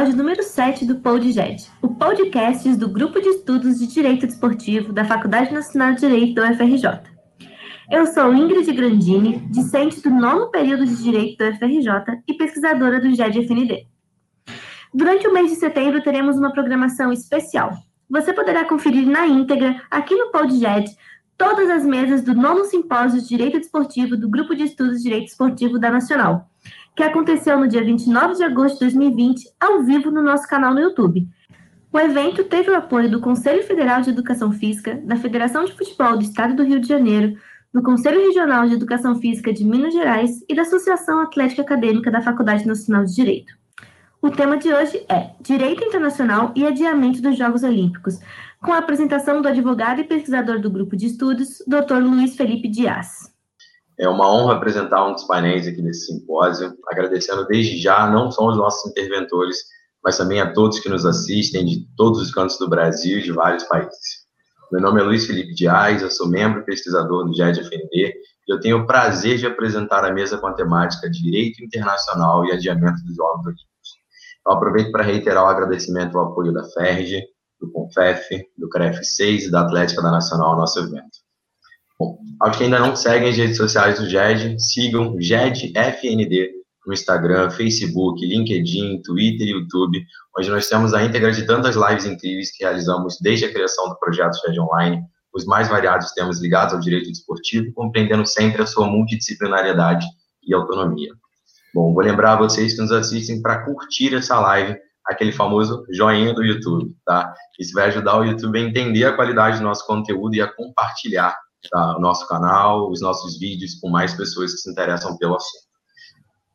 episódio número 7 do PODGED, o podcast do Grupo de Estudos de Direito Desportivo da Faculdade Nacional de Direito da UFRJ. Eu sou Ingrid Grandini, discente do 9º período de Direito da UFRJ e pesquisadora do GED-FND. Durante o mês de setembro teremos uma programação especial. Você poderá conferir na íntegra, aqui no PODGED, todas as mesas do 9º Simpósio de Direito Desportivo do Grupo de Estudos de Direito Desportivo da Nacional, que aconteceu no dia 29 de agosto de 2020, ao vivo no nosso canal no YouTube. O evento teve o apoio do Conselho Federal de Educação Física, da Federação de Futebol do Estado do Rio de Janeiro, do Conselho Regional de Educação Física de Minas Gerais e da Associação Atlética Acadêmica da Faculdade Nacional de Direito. O tema de hoje é Direito Internacional e Adiamento dos Jogos Olímpicos, com a apresentação do advogado e pesquisador do Grupo de Estudos, Dr. Luiz Felipe Dias. É uma honra apresentar um dos painéis aqui desse simpósio, agradecendo desde já não só aos nossos interventores, mas também a todos que nos assistem de todos os cantos do Brasil e de vários países. Meu nome é Luiz Felipe Dias, eu sou membro e pesquisador do GED-FND e eu tenho o prazer de apresentar a mesa com a temática Direito Internacional e Adiamento dos Jogos Olímpicos. Eu aproveito para reiterar o agradecimento ao apoio da FERJ, do CONFEF, do CREF6 e da Atlética da Nacional ao nosso evento. Bom, aos que ainda não seguem as redes sociais do GED, sigam o GED-FND no Instagram, Facebook, LinkedIn, Twitter e YouTube, onde nós temos a íntegra de tantas lives incríveis que realizamos desde a criação do projeto GED Online, os mais variados temas ligados ao direito desportivo, compreendendo sempre a sua multidisciplinariedade e autonomia. Bom, vou lembrar a vocês que nos assistem para curtir essa live, aquele famoso joinha do YouTube, tá? Isso vai ajudar o YouTube a entender a qualidade do nosso conteúdo e a compartilhar o nosso canal, os nossos vídeos com mais pessoas que se interessam pelo assunto.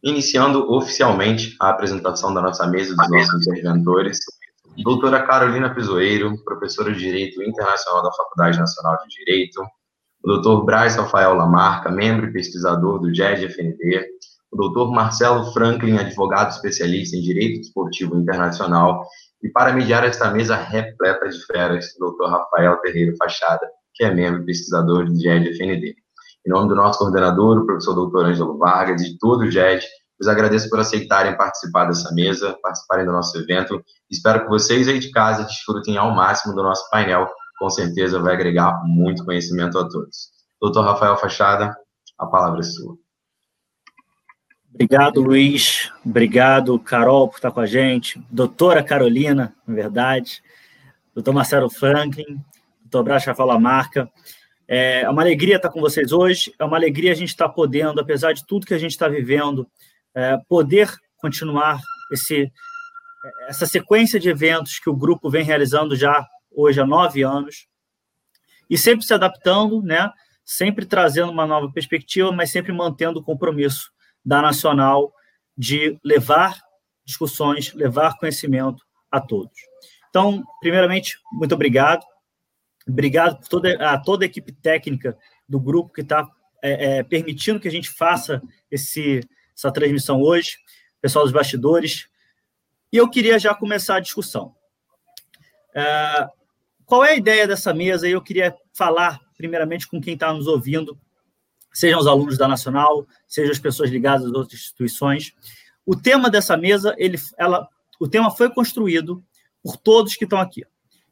Iniciando oficialmente a apresentação da nossa mesa dos nossos interventores, doutora Carolina Pizoeiro, professora de Direito Internacional da Faculdade Nacional de Direito, o doutor Brás Rafael Lamarca, membro e pesquisador do GED-FND, o doutor Marcelo Franklin, advogado especialista em Direito Desportivo Internacional, e para mediar esta mesa repleta de feras, o doutor Rafael Terreiro Fachada, que é membro e pesquisador do GED-FND. Em nome do nosso coordenador, o professor doutor Ângelo Vargas, e de todo o GED, os agradeço por aceitarem participar dessa mesa, participarem do nosso evento. Espero que vocês aí de casa desfrutem ao máximo do nosso painel, com certeza vai agregar muito conhecimento a todos. Doutor Rafael Fachada, a palavra é sua. Obrigado, Luiz. Obrigado, Carol, por estar com a gente. Doutora Carolina, na verdade. Doutor Marcelo Franklin. Doutor Brás Rafael Lamarca. É uma alegria estar com vocês hoje. É uma alegria a gente estar podendo, apesar de tudo que a gente está vivendo, poder continuar essa sequência de eventos que o grupo vem realizando já hoje há 9 anos. E sempre se adaptando, né? Sempre trazendo uma nova perspectiva, mas sempre mantendo o compromisso da Nacional de levar discussões, levar conhecimento a todos. Então, primeiramente, muito obrigado. Obrigado a toda a equipe técnica do grupo que está permitindo que a gente faça essa transmissão hoje, pessoal dos bastidores. E eu queria já começar a discussão. Qual é a ideia dessa mesa? Eu queria falar, primeiramente, com quem está nos ouvindo, sejam os alunos da Nacional, sejam as pessoas ligadas às outras instituições. O tema dessa mesa, o tema foi construído por todos que estão aqui.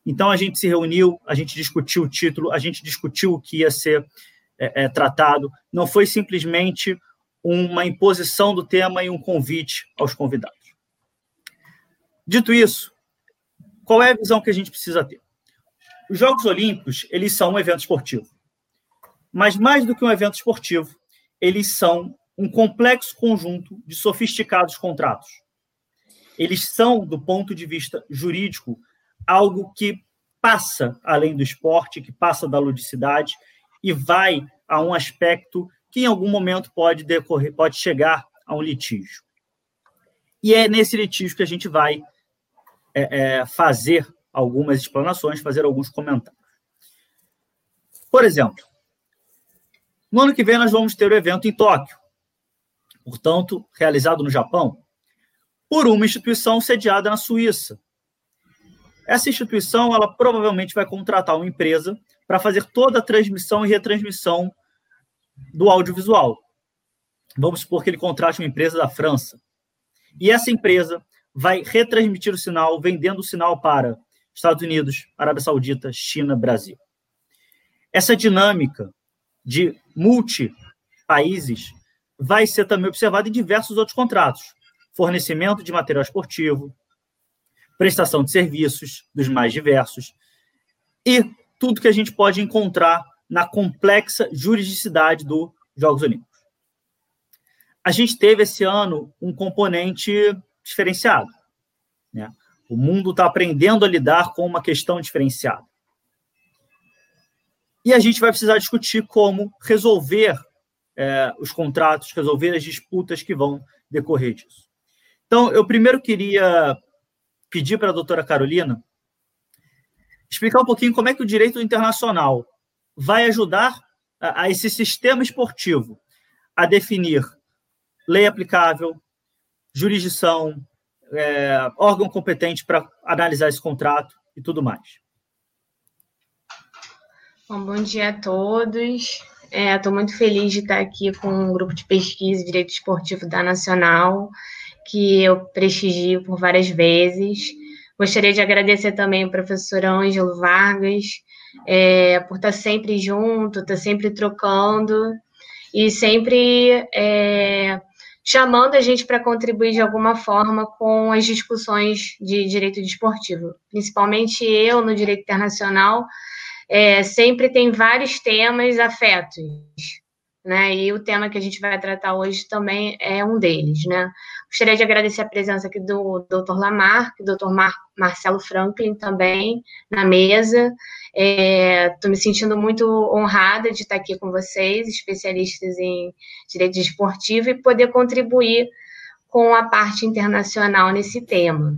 Então, a gente se reuniu, a gente discutiu o título, a gente discutiu o que ia ser tratado. Não foi simplesmente uma imposição do tema e um convite aos convidados. Dito isso, qual é a visão que a gente precisa ter? Os Jogos Olímpicos, eles são um evento esportivo. Mas, mais do que um evento esportivo, eles são um complexo conjunto de sofisticados contratos. Eles são, do ponto de vista jurídico, algo que passa além do esporte, que passa da ludicidade e vai a um aspecto que, em algum momento, pode chegar a um litígio. E é nesse litígio que a gente vai fazer algumas explanações, fazer alguns comentários. Por exemplo, no ano que vem, nós vamos ter o evento em Tóquio, portanto, realizado no Japão, por uma instituição sediada na Suíça. Essa instituição, ela provavelmente vai contratar uma empresa para fazer toda a transmissão e retransmissão do audiovisual. Vamos supor que ele contrate uma empresa da França. E essa empresa vai retransmitir o sinal, vendendo o sinal para Estados Unidos, Arábia Saudita, China, Brasil. Essa dinâmica de multi-países vai ser também observada em diversos outros contratos. Fornecimento de material esportivo, prestação de serviços dos mais diversos e tudo que a gente pode encontrar na complexa juridicidade dos Jogos Olímpicos. A gente teve esse ano um componente diferenciado, né? O mundo está aprendendo a lidar com uma questão diferenciada. E a gente vai precisar discutir como resolver os contratos, resolver as disputas que vão decorrer disso. Então, eu primeiro queria pedir para a doutora Carolina explicar um pouquinho como é que o direito internacional vai ajudar a esse sistema esportivo a definir lei aplicável, jurisdição, órgão competente para analisar esse contrato e tudo mais. Bom dia a todos. Estou muito feliz de estar aqui com um grupo de pesquisa de direito esportivo da Nacional, que eu prestigio por várias vezes. Gostaria de agradecer também ao professor Ângelo Vargas por estar sempre junto, estar sempre trocando e sempre chamando a gente para contribuir de alguma forma com as discussões de direito desportivo. Principalmente eu, no direito internacional, sempre tem vários temas afetos, né? E o tema que a gente vai tratar hoje também é um deles, né? Gostaria de agradecer a presença aqui do Dr. Lamarca, do Dr. Marcelo Franklin também na mesa. Estou me sentindo muito honrada de estar aqui com vocês, especialistas em direito desportivo, e poder contribuir com a parte internacional nesse tema.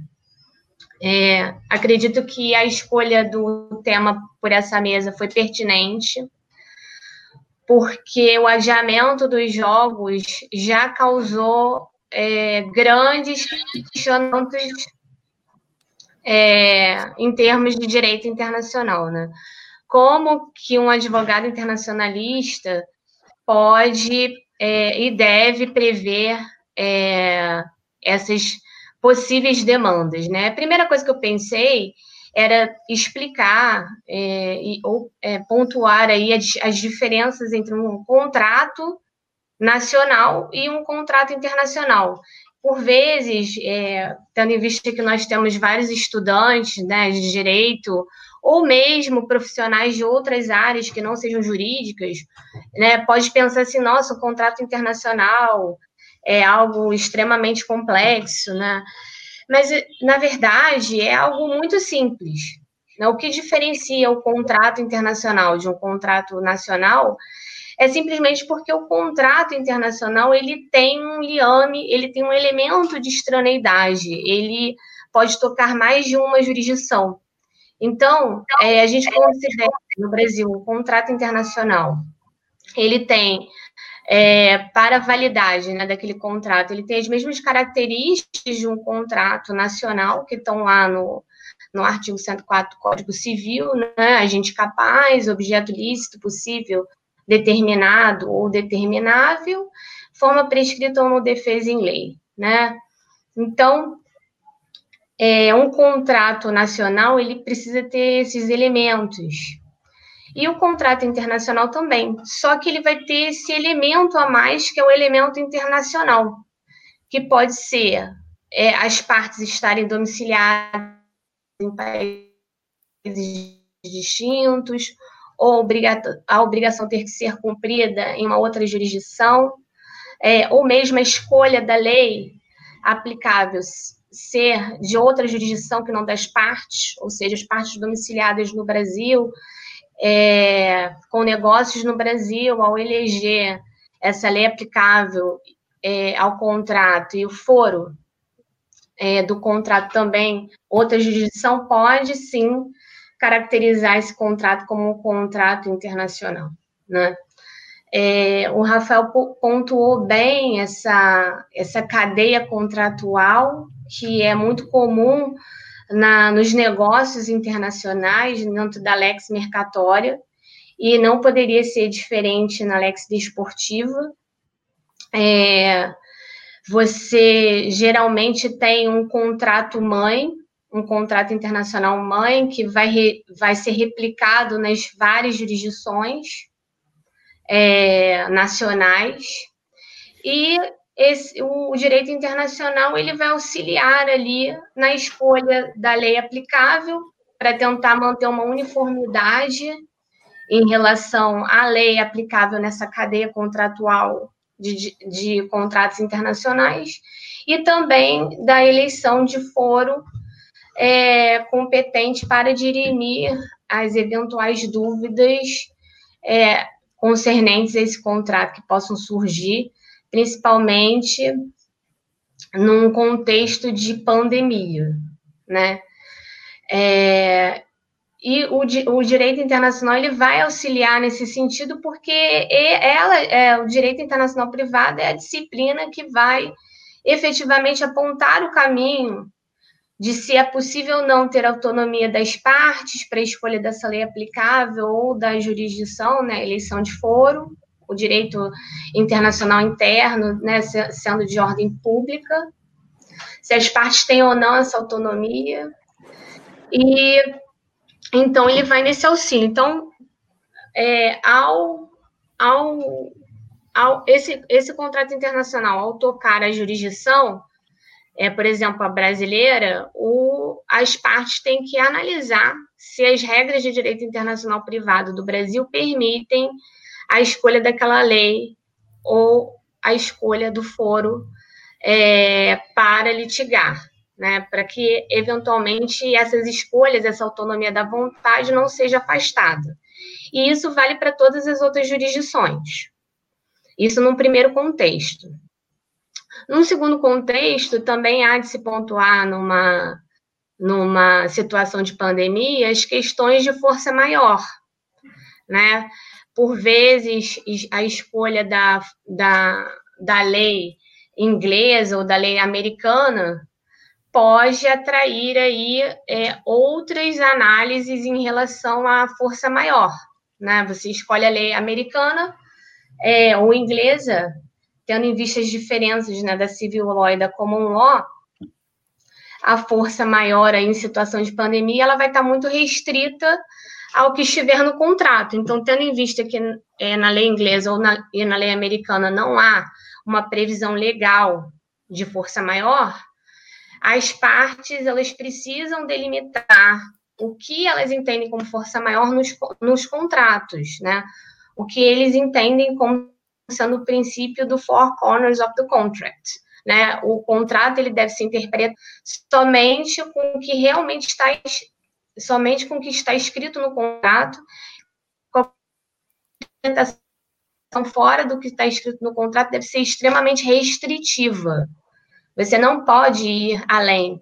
Acredito que a escolha do tema por essa mesa foi pertinente, porque o adiamento dos jogos já causou grandes questionamentos em termos de direito internacional, né? Como que um advogado internacionalista pode e deve prever essas possíveis demandas, né? A primeira coisa que eu pensei era explicar pontuar aí as diferenças entre um contrato nacional e um contrato internacional. Por vezes, tendo em vista que nós temos vários estudantes, né, de direito, ou mesmo profissionais de outras áreas que não sejam jurídicas, né, pode pensar assim, nossa, o contrato internacional é algo extremamente complexo, né? Mas, na verdade, é algo muito simples, né? O que diferencia o contrato internacional de um contrato nacional é simplesmente porque o contrato internacional, ele tem um liame, ele tem um elemento de extraneidade, ele pode tocar mais de uma jurisdição. Então, a gente considera, no Brasil, o contrato internacional, ele tem, para a validade, né, daquele contrato, ele tem as mesmas características de um contrato nacional, que estão lá no artigo 104 do Código Civil, né, agente capaz, objeto lícito, possível, determinado ou determinável, forma prescrita ou não defesa em lei, né? Então, um contrato nacional, ele precisa ter esses elementos. E o contrato internacional também, só que ele vai ter esse elemento a mais, que é o elemento internacional, que pode ser as partes estarem domiciliadas em países distintos, ou a obrigação ter que ser cumprida em uma outra jurisdição, ou mesmo a escolha da lei aplicável ser de outra jurisdição que não das partes, ou seja, as partes domiciliadas no Brasil, com negócios no Brasil, ao eleger essa lei aplicável ao contrato e o foro do contrato também, outra jurisdição pode, sim, caracterizar esse contrato como um contrato internacional, né? O Rafael pontuou bem essa cadeia contratual, que é muito comum nos negócios internacionais, dentro da lex mercatória, e não poderia ser diferente na lex desportiva. Você geralmente tem um contrato mãe, um contrato internacional mãe, que vai ser replicado nas várias jurisdições nacionais. E o direito internacional ele vai auxiliar ali na escolha da lei aplicável para tentar manter uma uniformidade em relação à lei aplicável nessa cadeia contratual de contratos internacionais e também da eleição de foro competente para dirimir as eventuais dúvidas concernentes a esse contrato que possam surgir, principalmente num contexto de pandemia, né? E o direito internacional ele vai auxiliar nesse sentido, porque o direito internacional privado é a disciplina que vai efetivamente apontar o caminho de se é possível ou não ter autonomia das partes para a escolha dessa lei aplicável ou da jurisdição, né, eleição de foro, o direito internacional interno, né, sendo de ordem pública, se as partes têm ou não essa autonomia. E então, ele vai nesse auxílio. Então, esse contrato internacional, ao tocar a jurisdição, por exemplo, a brasileira, as partes têm que analisar se as regras de direito internacional privado do Brasil permitem a escolha daquela lei ou a escolha do foro para litigar. Né, para que, eventualmente, essas escolhas, essa autonomia da vontade não seja afastada. E isso vale para todas as outras jurisdições. Isso num primeiro contexto. Num segundo contexto, também há de se pontuar numa situação de pandemia as questões de força maior, né? Por vezes, a escolha da lei inglesa ou da lei americana pode atrair aí outras análises em relação à força maior, né? Você escolhe a lei americana ou inglesa, tendo em vista as diferenças, né, da civil law e da common law, a força maior aí, em situação de pandemia, ela vai estar muito restrita ao que estiver no contrato. Então, tendo em vista que na lei inglesa ou na lei americana não há uma previsão legal de força maior, as partes elas precisam delimitar o que elas entendem como força maior nos contratos, né? O que eles entendem como sendo o princípio do four corners of the contract, né? O contrato ele deve ser interpretado somente com o que realmente está escrito no contrato, com a interpretação fora do que está escrito no contrato deve ser extremamente restritiva. Você não pode ir além.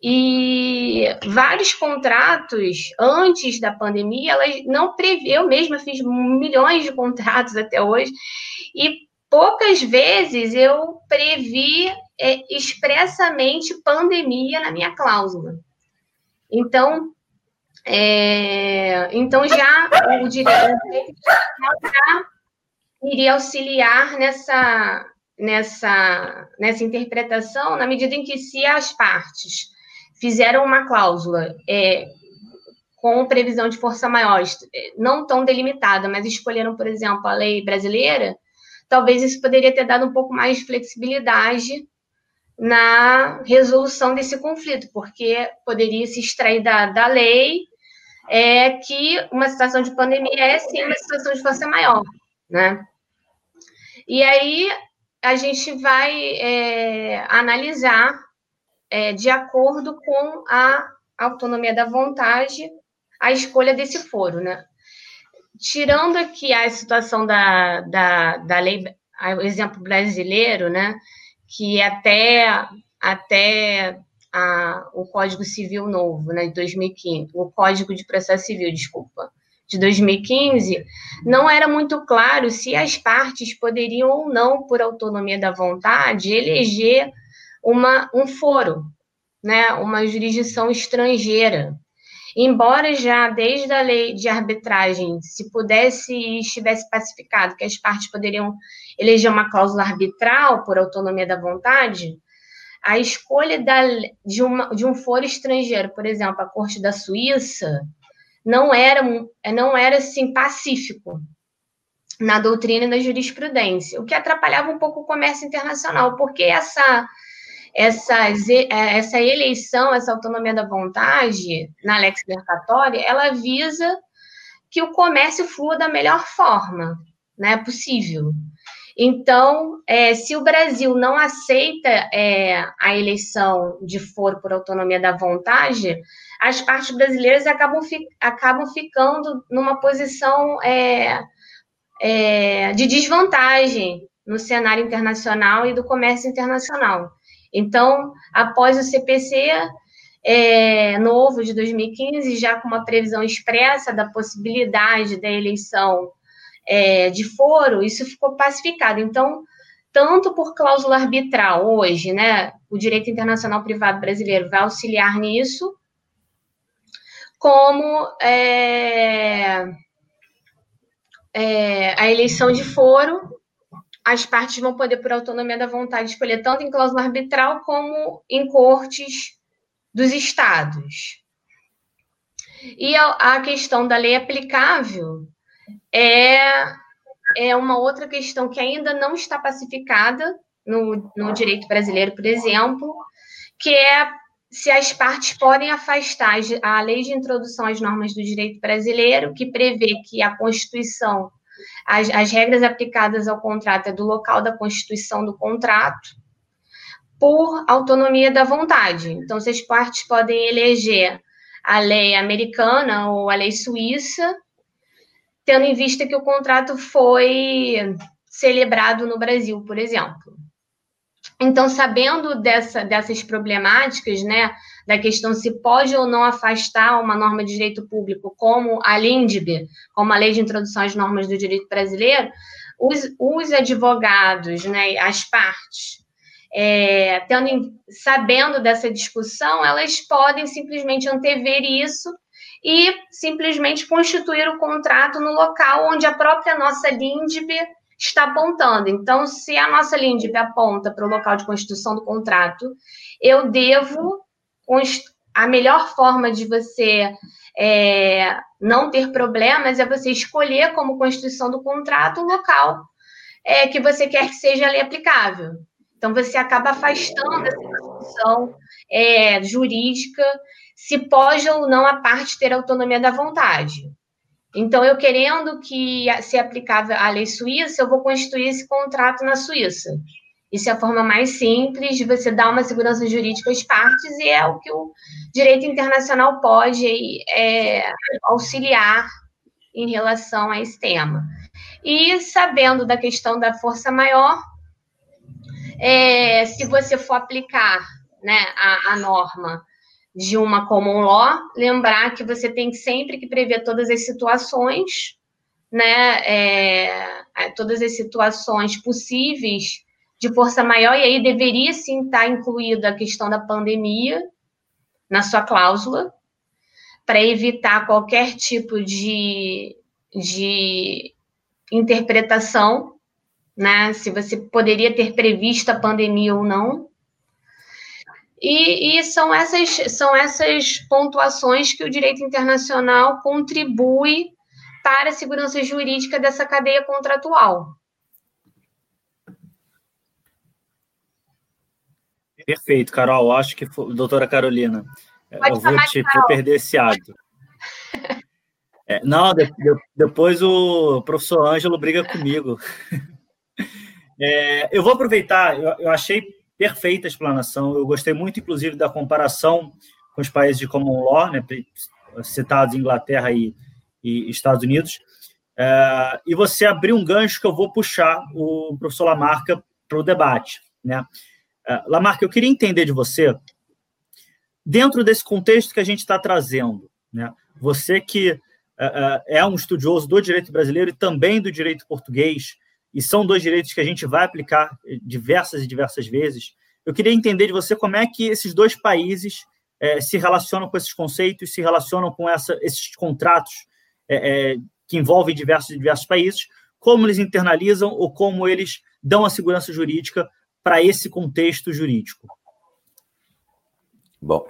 E vários contratos antes da pandemia, elas não previam. Eu mesma fiz milhões de contratos até hoje, e poucas vezes eu previ expressamente pandemia na minha cláusula. Então, já o direito já iria auxiliar nessa interpretação, na medida em que se as partes fizeram uma cláusula com previsão de força maior, não tão delimitada, mas escolheram, por exemplo, a lei brasileira, talvez isso poderia ter dado um pouco mais de flexibilidade na resolução desse conflito, porque poderia se extrair da lei que uma situação de pandemia é, sim, uma situação de força maior, né? E aí a gente vai analisar de acordo com a autonomia da vontade a escolha desse foro, né? Tirando aqui a situação da lei, o exemplo brasileiro, né? Que até o Código Civil novo, né? De 2015, o Código de Processo Civil, desculpa, de 2015, não era muito claro se as partes poderiam ou não, por autonomia da vontade, eleger um foro, né, uma jurisdição estrangeira. Embora já desde a lei de arbitragem, se pudesse e estivesse pacificado que as partes poderiam eleger uma cláusula arbitral por autonomia da vontade, a escolha de um foro estrangeiro, por exemplo, a Corte da Suíça, não era assim, pacífico na doutrina e na jurisprudência, o que atrapalhava um pouco o comércio internacional, porque essa eleição, essa autonomia da vontade na lex mercatória, ela visa que o comércio flua da melhor forma, né, possível. Então, se o Brasil não aceita a eleição de foro por autonomia da vontade, as partes brasileiras acabam ficando numa posição de desvantagem no cenário internacional e do comércio internacional. Então, após o CPC novo de 2015, já com uma previsão expressa da possibilidade da eleição de foro, isso ficou pacificado. Então, tanto por cláusula arbitral hoje, né, o direito internacional privado brasileiro vai auxiliar nisso, como a eleição de foro, as partes vão poder, por autonomia da vontade, escolher tanto em cláusula arbitral como em cortes dos estados. E a questão da lei aplicável é uma outra questão que ainda não está pacificada no direito brasileiro, por exemplo, que é se as partes podem afastar a Lei de Introdução às Normas do Direito Brasileiro, que prevê que a Constituição, as regras aplicadas ao contrato é do local da constituição do contrato, por autonomia da vontade. Então, se as partes podem eleger a lei americana ou a lei suíça, tendo em vista que o contrato foi celebrado no Brasil, por exemplo. Então, sabendo dessas problemáticas, né, da questão se pode ou não afastar uma norma de direito público como a LINDB, como a Lei de Introdução às Normas do Direito Brasileiro, os advogados, né, as partes, sabendo dessa discussão, elas podem simplesmente antever isso e simplesmente constituir o contrato no local onde a própria nossa LINDB está apontando. Então, se a nossa LINDB aponta para o local de constituição do contrato, eu devo... A melhor forma de você não ter problemas é você escolher como constituição do contrato o local que você quer que seja a lei aplicável. Então, você acaba afastando essa discussão jurídica, se pode ou não a parte ter autonomia da vontade. Então, eu querendo que se aplicável a lei suíça, eu vou constituir esse contrato na Suíça. Isso é a forma mais simples de você dar uma segurança jurídica às partes e é o que o direito internacional pode auxiliar em relação a esse tema. E sabendo da questão da força maior, se você for aplicar, né, a norma de uma common law, lembrar que você tem sempre que prever todas as situações, né, todas as situações possíveis de força maior, e aí deveria sim estar incluída a questão da pandemia na sua cláusula, para evitar qualquer tipo de interpretação, né? Se você poderia ter previsto a pandemia ou não. E são essas pontuações que o direito internacional contribui para a segurança jurídica dessa cadeia contratual. Perfeito, Carol. Acho que, doutora Carolina, pode eu vou perder esse hábito. Depois o professor Ângelo briga comigo. Eu vou aproveitar, eu achei perfeita a explanação, eu gostei muito, inclusive, da comparação com os países de common law, né, citados Inglaterra e Estados Unidos, e você abriu um gancho que eu vou puxar o professor Lamarca para o debate, né? Lamarca, eu queria entender de você, dentro desse contexto que a gente está trazendo, né, você que é um estudioso do direito brasileiro e também do direito português, e são dois direitos que a gente vai aplicar diversas e diversas vezes, eu queria entender de você como é que esses dois países se relacionam com esses conceitos, se relacionam com esses contratos que envolvem diversos países, como eles internalizam ou como eles dão a segurança jurídica para esse contexto jurídico. Bom,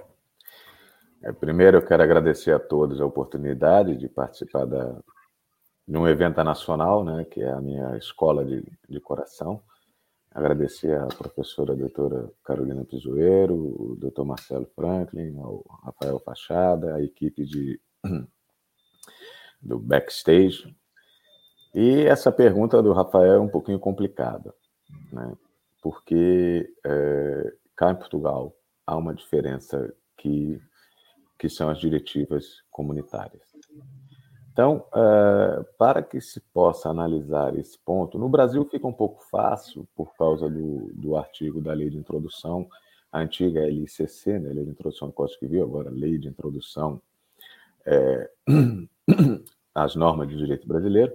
primeiro eu quero agradecer a todos a oportunidade de participar de um evento nacional, né, que é a minha escola de coração. Agradecer à professora doutora Carolina Pizoeiro, o doutor Marcelo Franklin, ao Rafael Fachada, a equipe do backstage. E essa pergunta do Rafael é um pouquinho complicada, né? Porque cá em Portugal há uma diferença que são as diretivas comunitárias. Então, para que se possa analisar esse ponto, no Brasil fica um pouco fácil por causa do artigo da Lei de Introdução, a antiga LICC, né? Lei de Introdução ao Código Civil, agora Lei de Introdução às Normas do Direito Brasileiro,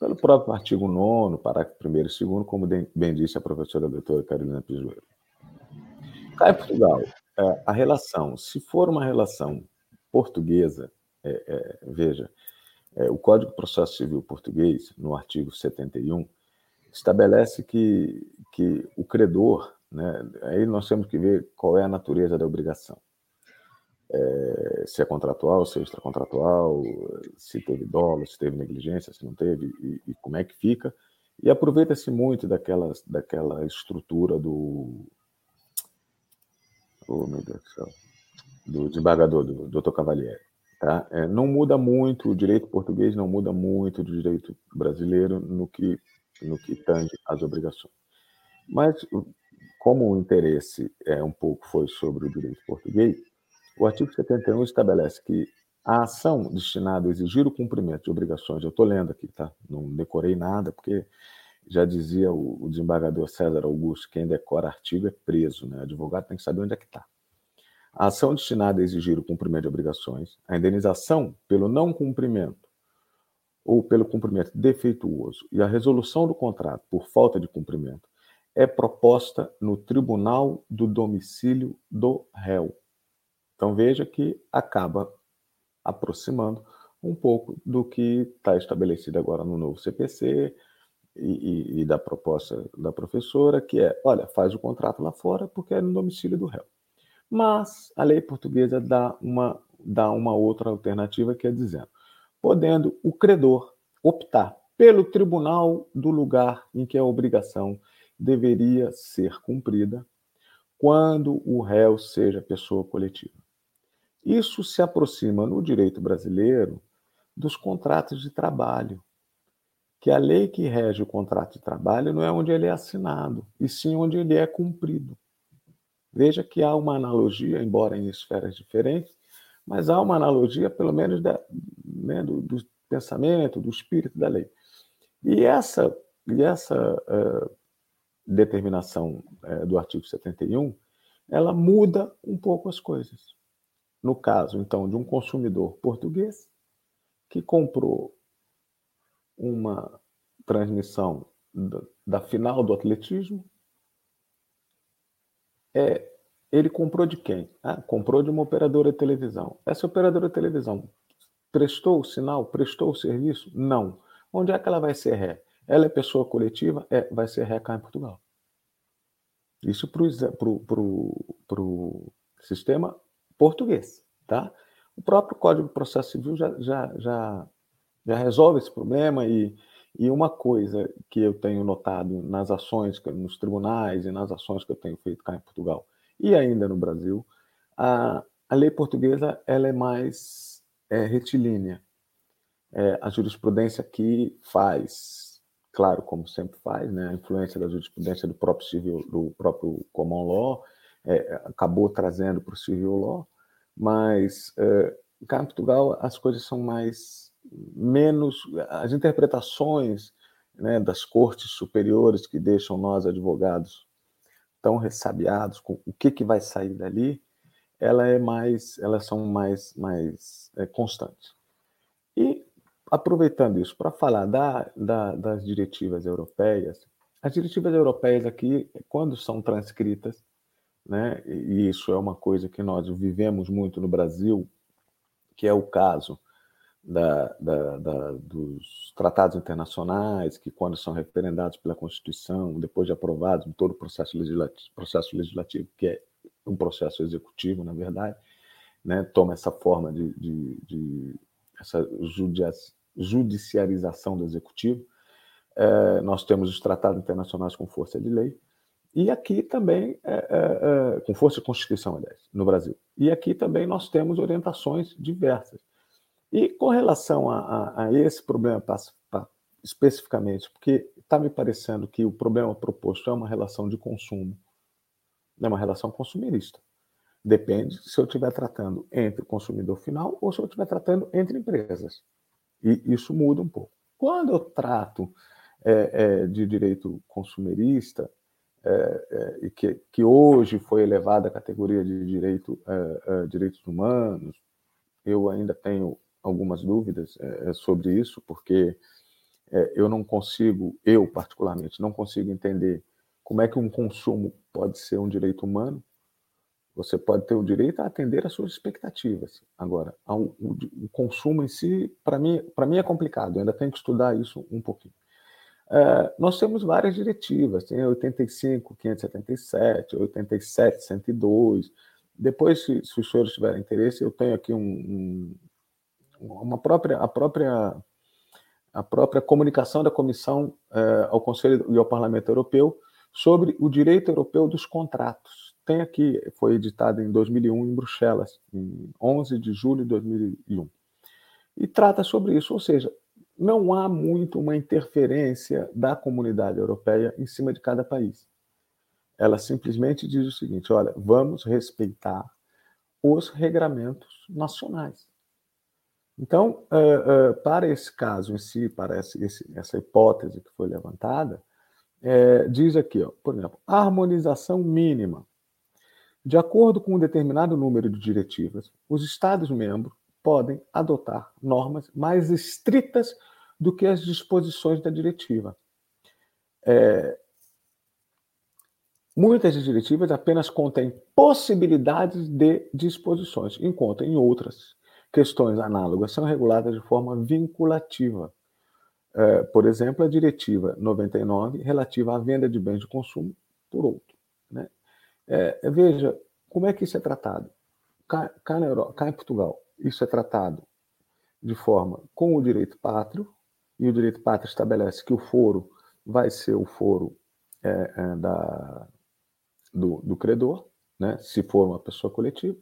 pelo próprio artigo 9º, parágrafo 1º e 2º, como bem disse a professora doutora Carolina Pizoeiro. Cá em Portugal, a relação, se for uma relação portuguesa, veja, o Código de Processo Civil português, no artigo 71, estabelece que o credor, né, aí nós temos que ver qual é a natureza da obrigação. Se é contratual, se é extracontratual, se teve dolo, se teve negligência, se não teve, e como é que fica. E aproveita-se muito daquela estrutura do desembargador, do Dr. Cavalieri. Tá? Não muda muito, o direito português não muda muito do direito brasileiro no que tange às obrigações. Mas, como o interesse um pouco foi sobre o direito português, o artigo 71 estabelece que a ação destinada a exigir o cumprimento de obrigações, eu estou lendo aqui, tá? Não decorei nada, porque já dizia o desembargador César Augusto, quem decora artigo é preso, né? O advogado tem que saber onde é que está. A ação destinada a exigir o cumprimento de obrigações, a indenização pelo não cumprimento ou pelo cumprimento defeituoso e a resolução do contrato por falta de cumprimento é proposta no tribunal do domicílio do réu. Então, veja que acaba aproximando um pouco do que está estabelecido agora no novo CPC e da proposta da professora, que é, olha, faz o contrato lá fora porque é no domicílio do réu. Mas a lei portuguesa dá uma outra alternativa, que é dizendo, podendo o credor optar pelo tribunal do lugar em que a obrigação deveria ser cumprida quando o réu seja pessoa coletiva. Isso se aproxima, no direito brasileiro, dos contratos de trabalho, que a lei que rege o contrato de trabalho não é onde ele é assinado, e sim onde ele é cumprido. Veja que há uma analogia, embora em esferas diferentes, mas há uma analogia, pelo menos, do pensamento, do espírito da lei. E essa determinação do artigo 71, ela muda um pouco as coisas. No caso, então, de um consumidor português que comprou uma transmissão da final do atletismo, ele comprou de quem? Ah, comprou de uma operadora de televisão. Essa operadora de televisão prestou o sinal? Prestou o serviço? Não. Onde é que ela vai ser ré? Ela é pessoa coletiva? Vai ser ré cá em Portugal. Isso para o sistema português. Tá? O próprio Código de Processo Civil já resolve esse problema e uma coisa que eu tenho notado nas ações, nos tribunais e nas ações que eu tenho feito cá em Portugal e ainda no Brasil, a lei portuguesa ela é mais retilínea. A jurisprudência aqui faz, claro, como sempre faz, né, a influência da jurisprudência do próprio civil, do próprio common law, acabou trazendo para o civil law, mas cá em Portugal as coisas são menos as interpretações, né, das cortes superiores que deixam nós advogados tão ressabiados com o que vai sair dali, elas são mais constantes. E aproveitando isso para falar das diretivas europeias, as diretivas europeias aqui, quando são transcritas, né? E isso é uma coisa que nós vivemos muito no Brasil, que é o caso dos tratados internacionais, que quando são referendados pela Constituição, depois de aprovados em todo o processo legislativo, que é um processo executivo, na verdade, né, toma essa forma de essa judicialização do executivo. Nós temos os tratados internacionais com força de lei, e aqui também, com força de Constituição, aliás, no Brasil. E aqui também nós temos orientações diversas. E com relação a esse problema especificamente, porque está me parecendo que o problema proposto é uma relação de consumo, é uma relação consumirista. Depende se eu estiver tratando entre o consumidor final ou se eu estiver tratando entre empresas. E isso muda um pouco. Quando eu trato de direito consumerista, que hoje foi elevada à categoria de direitos humanos, eu ainda tenho algumas dúvidas sobre isso, porque eu não consigo, eu particularmente, não consigo entender como é que um consumo pode ser um direito humano. Você pode ter o direito a atender às suas expectativas. Agora, o consumo em si, para mim é complicado, eu ainda tenho que estudar isso um pouquinho. Nós temos várias diretivas, tem 85, 577, 87, 102. Depois, se os senhores tiverem interesse, eu tenho aqui a própria comunicação da Comissão ao Conselho e ao Parlamento Europeu sobre o direito europeu dos contratos. Tem aqui, foi editada em 2001 em Bruxelas, em 11 de julho de 2001. E trata sobre isso, ou seja, não há muito uma interferência da Comunidade Europeia em cima de cada país. Ela simplesmente diz o seguinte: olha, vamos respeitar os regramentos nacionais. Então, para esse caso em si, para essa hipótese que foi levantada, diz aqui, por exemplo, harmonização mínima. De acordo com um determinado número de diretivas, os Estados-membros podem adotar normas mais estritas do que as disposições da diretiva. Muitas diretivas apenas contêm possibilidades de disposições, enquanto em outras questões análogas são reguladas de forma vinculativa. Por exemplo, a Diretiva 99, relativa à venda de bens de consumo por outro. Né? Veja, como é que isso é tratado? Cá em Portugal, isso é tratado de forma com o direito pátrio, e o direito pátrio estabelece que o foro vai ser o foro do credor, né? Se for uma pessoa coletiva,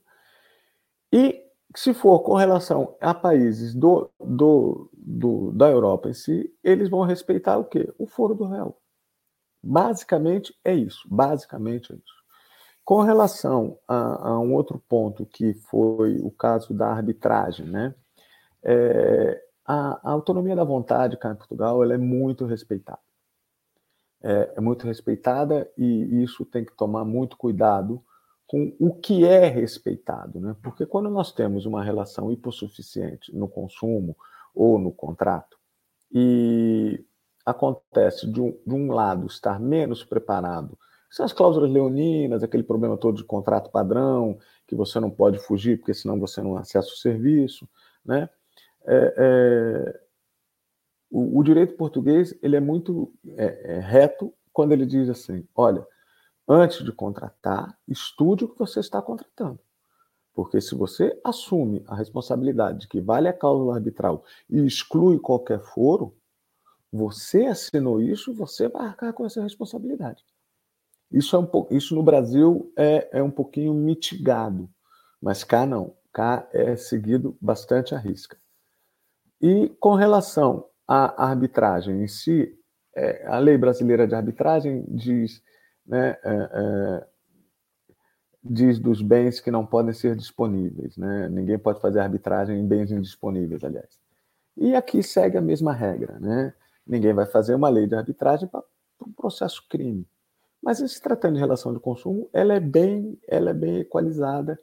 e se for com relação a países da Europa em si, eles vão respeitar o quê? O foro do réu. Basicamente é isso. Com relação a um outro ponto, que foi o caso da arbitragem, né? A autonomia da vontade cá em Portugal, ela é muito respeitada. É muito respeitada, e isso tem que tomar muito cuidado com o que é respeitado, né? Porque quando nós temos uma relação hipossuficiente no consumo ou no contrato, e acontece de um lado estar menos preparado, essas cláusulas leoninas, aquele problema todo de contrato padrão, que você não pode fugir porque senão você não acessa o serviço, né? O direito português, ele é muito reto quando ele diz assim: olha, antes de contratar, estude o que você está contratando. Porque se você assume a responsabilidade de que vale a cláusula arbitral e exclui qualquer foro, você assinou isso, você vai arcar com essa responsabilidade. Isso no Brasil é um pouquinho mitigado, mas cá não. Cá é seguido bastante à risca. E com relação à arbitragem em si, a lei brasileira de arbitragem diz... né, diz dos bens que não podem ser disponíveis. Né? Ninguém pode fazer arbitragem em bens indisponíveis, aliás. E aqui segue a mesma regra. Né? Ninguém vai fazer uma lei de arbitragem para um processo crime. Mas, se tratando de relação de consumo, ela é bem equalizada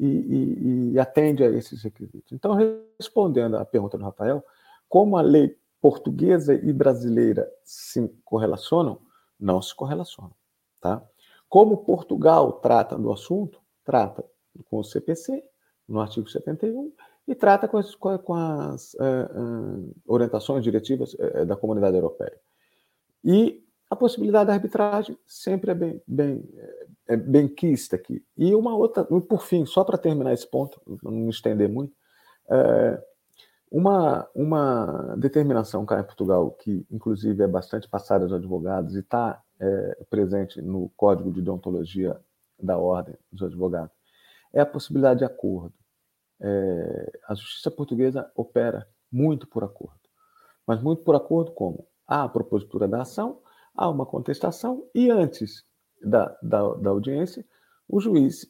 e atende a esses requisitos. Então, respondendo à pergunta do Rafael, como a lei portuguesa e brasileira se correlacionam? Não se correlacionam. Tá? Como Portugal trata do assunto, trata com o CPC, no artigo 71, e trata com as orientações diretivas da Comunidade Europeia. E a possibilidade da arbitragem sempre é bem quista aqui. E uma outra, por fim, só para terminar esse ponto, não me estender muito, uma determinação cá em Portugal, que inclusive é bastante passada aos advogados e está presente no Código de Deontologia da Ordem dos Advogados, é a possibilidade de acordo. A justiça portuguesa opera muito por acordo. Mas muito por acordo como? Há a propositura da ação, há uma contestação e antes da audiência, o juiz,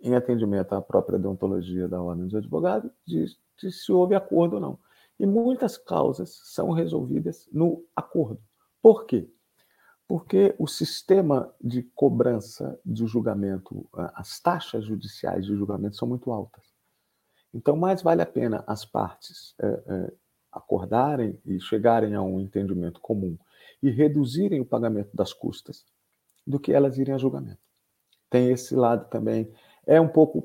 em atendimento à própria deontologia da Ordem dos Advogados, diz se houve acordo ou não. E muitas causas são resolvidas no acordo. Por quê? Porque o sistema de cobrança de julgamento, as taxas judiciais de julgamento são muito altas. Então, mais vale a pena as partes acordarem e chegarem a um entendimento comum e reduzirem o pagamento das custas do que elas irem a julgamento. Tem esse lado também. É um pouco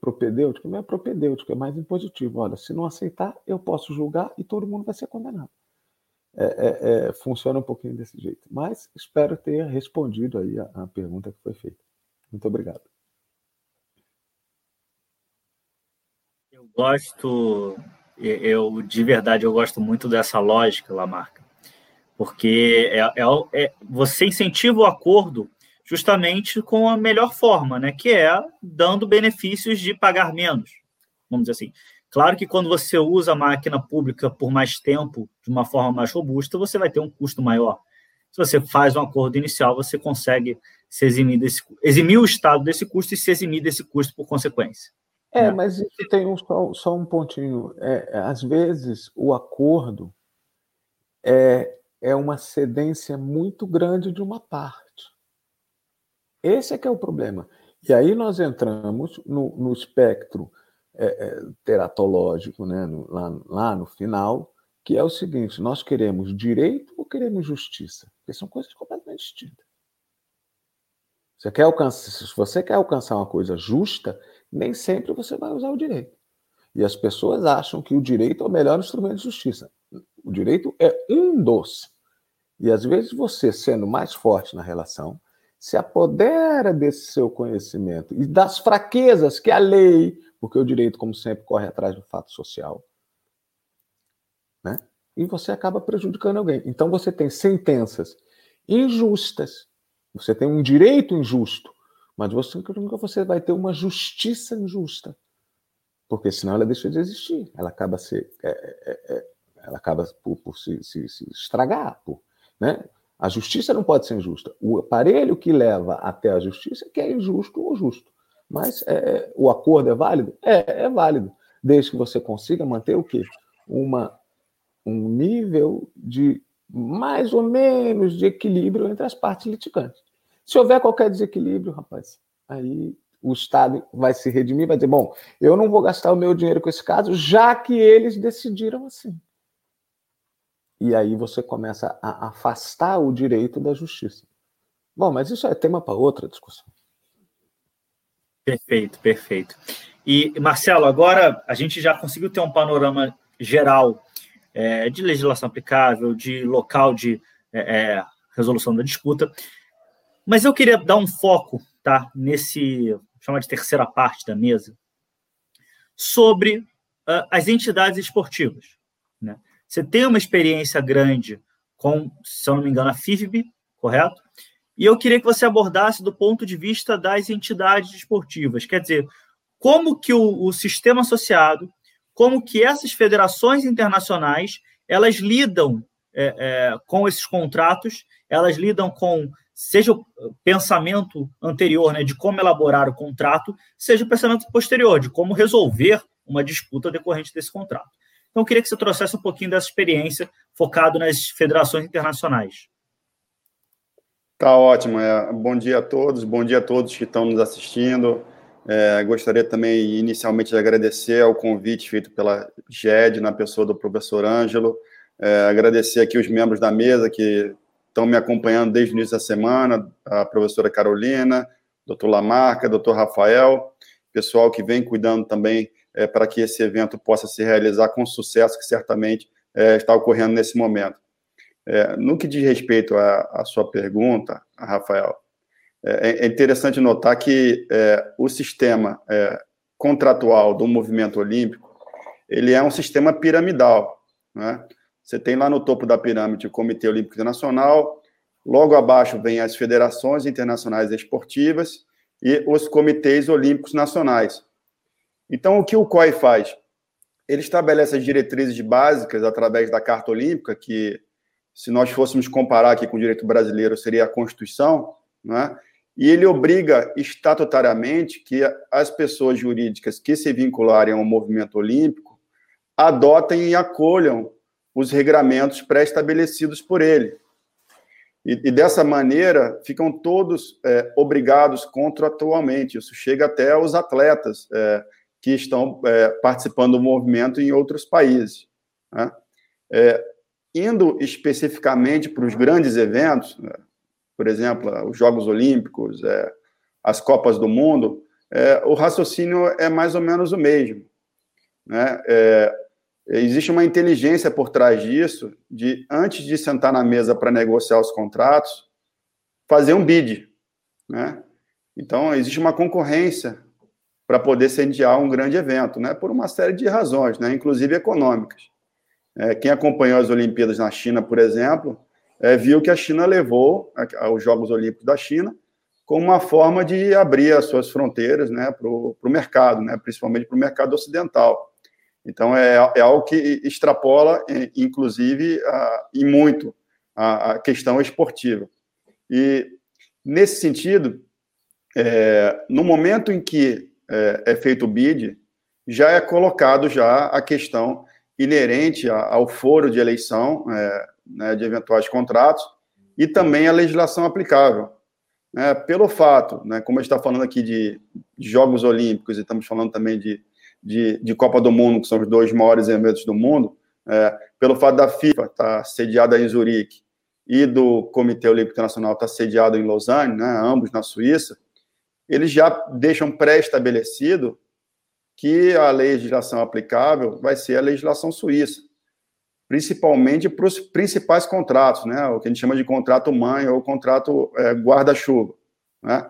propedêutico, não é propedêutico, é mais impositivo. Olha, se não aceitar, eu posso julgar e todo mundo vai ser condenado. Funciona um pouquinho desse jeito. Mas espero ter respondido aí a pergunta que foi feita. Muito obrigado. Eu de verdade, eu gosto muito dessa lógica, Lamarca, porque você incentiva o acordo justamente com a melhor forma, né? Que é dando benefícios de pagar menos, vamos dizer assim. Claro que quando você usa a máquina pública por mais tempo, de uma forma mais robusta, você vai ter um custo maior. Se você faz um acordo inicial, você consegue se eximir o Estado desse custo e se eximir desse custo por consequência. Mas isso tem só um pontinho. Às vezes, o acordo é uma cedência muito grande de uma parte. Esse é que é o problema. E aí nós entramos no espectro teratológico, né? Lá no final, que é o seguinte, nós queremos direito ou queremos justiça? Porque são coisas completamente distintas. Se você quer alcançar uma coisa justa, nem sempre você vai usar o direito. E as pessoas acham que o direito é o melhor instrumento de justiça. O direito é um dos. E às vezes você, sendo mais forte na relação, se apodera desse seu conhecimento e das fraquezas que a lei, porque o direito, como sempre, corre atrás do fato social, né? E você acaba prejudicando alguém. Então você tem sentenças injustas, você tem um direito injusto, mas você nunca vai ter uma justiça injusta, porque senão ela deixa de existir, ela acaba por se estragar, né? A justiça não pode ser injusta. O aparelho que leva até a justiça que é injusto ou justo. Mas o acordo é válido? É válido. Desde que você consiga manter o quê? Um nível de mais ou menos de equilíbrio entre as partes litigantes. Se houver qualquer desequilíbrio, rapaz, aí o Estado vai se redimir, vai dizer, bom, eu não vou gastar o meu dinheiro com esse caso, já que eles decidiram assim. E aí você começa a afastar o direito da justiça. Bom, mas isso é tema para outra discussão. Perfeito. E, Marcelo, agora a gente já conseguiu ter um panorama geral de legislação aplicável, de local de resolução da disputa, mas eu queria dar um foco, tá, nesse, chama de terceira parte da mesa, sobre as entidades esportivas, né? Você tem uma experiência grande com, se eu não me engano, a FIVB, correto? E eu queria que você abordasse do ponto de vista das entidades esportivas. Quer dizer, como que o sistema associado, como que essas federações internacionais, elas lidam com esses contratos, elas lidam com, seja o pensamento anterior, né, de como elaborar o contrato, seja o pensamento posterior, de como resolver uma disputa decorrente desse contrato. Então, eu queria que você trouxesse um pouquinho dessa experiência focado nas federações internacionais. Tá ótimo. Bom dia a todos que estão nos assistindo. Gostaria também, inicialmente, de agradecer ao convite feito pela GED, na pessoa do professor Ângelo. Agradecer aqui os membros da mesa que estão me acompanhando desde o início da semana, a professora Carolina, doutor Lamarca, doutor Rafael, pessoal que vem cuidando também para que esse evento possa se realizar com sucesso, que certamente está ocorrendo nesse momento. No que diz respeito à sua pergunta, Rafael, é interessante notar que o sistema contratual do movimento olímpico, ele é um sistema piramidal, né? Você tem lá no topo da pirâmide o Comitê Olímpico Internacional, logo abaixo vem as federações internacionais esportivas e os comitês olímpicos nacionais. Então, o que o COI faz? Ele estabelece as diretrizes básicas através da Carta Olímpica, que, se nós fôssemos comparar aqui com o direito brasileiro, seria a Constituição, né? E ele obriga estatutariamente que as pessoas jurídicas que se vincularem ao movimento olímpico adotem e acolham os regramentos pré-estabelecidos por ele. E dessa maneira, ficam todos obrigados contratualmente. Isso chega até aos atletas que estão participando do movimento em outros países, né? Indo especificamente para os grandes eventos, né? Por exemplo, os Jogos Olímpicos, as Copas do Mundo, o raciocínio é mais ou menos o mesmo, né? Existe uma inteligência por trás disso, de, antes de sentar na mesa para negociar os contratos, fazer um bid, né? Então, existe uma concorrência para poder sediar um grande evento, né? Por uma série de razões, né? Inclusive econômicas. Quem acompanhou as Olimpíadas na China, por exemplo, viu que a China levou os Jogos Olímpicos da China como uma forma de abrir as suas fronteiras, né, para o mercado, né, principalmente para o mercado ocidental. Então, é algo que extrapola, inclusive, e muito, a questão esportiva. E, nesse sentido, no momento em que é feito o BID, já é colocado já a questão inerente ao foro de eleição, né, de eventuais contratos, e também a legislação aplicável. Pelo fato, né, como a gente está falando aqui de Jogos Olímpicos, e estamos falando também de Copa do Mundo, que são os dois maiores eventos do mundo, pelo fato da FIFA estar sediada em Zurique e do Comitê Olímpico Internacional estar sediado em Lausanne, né, ambos na Suíça, eles já deixam pré-estabelecido que a legislação aplicável vai ser a legislação suíça, principalmente para os principais contratos, né, o que a gente chama de contrato mãe ou contrato guarda-chuva, né?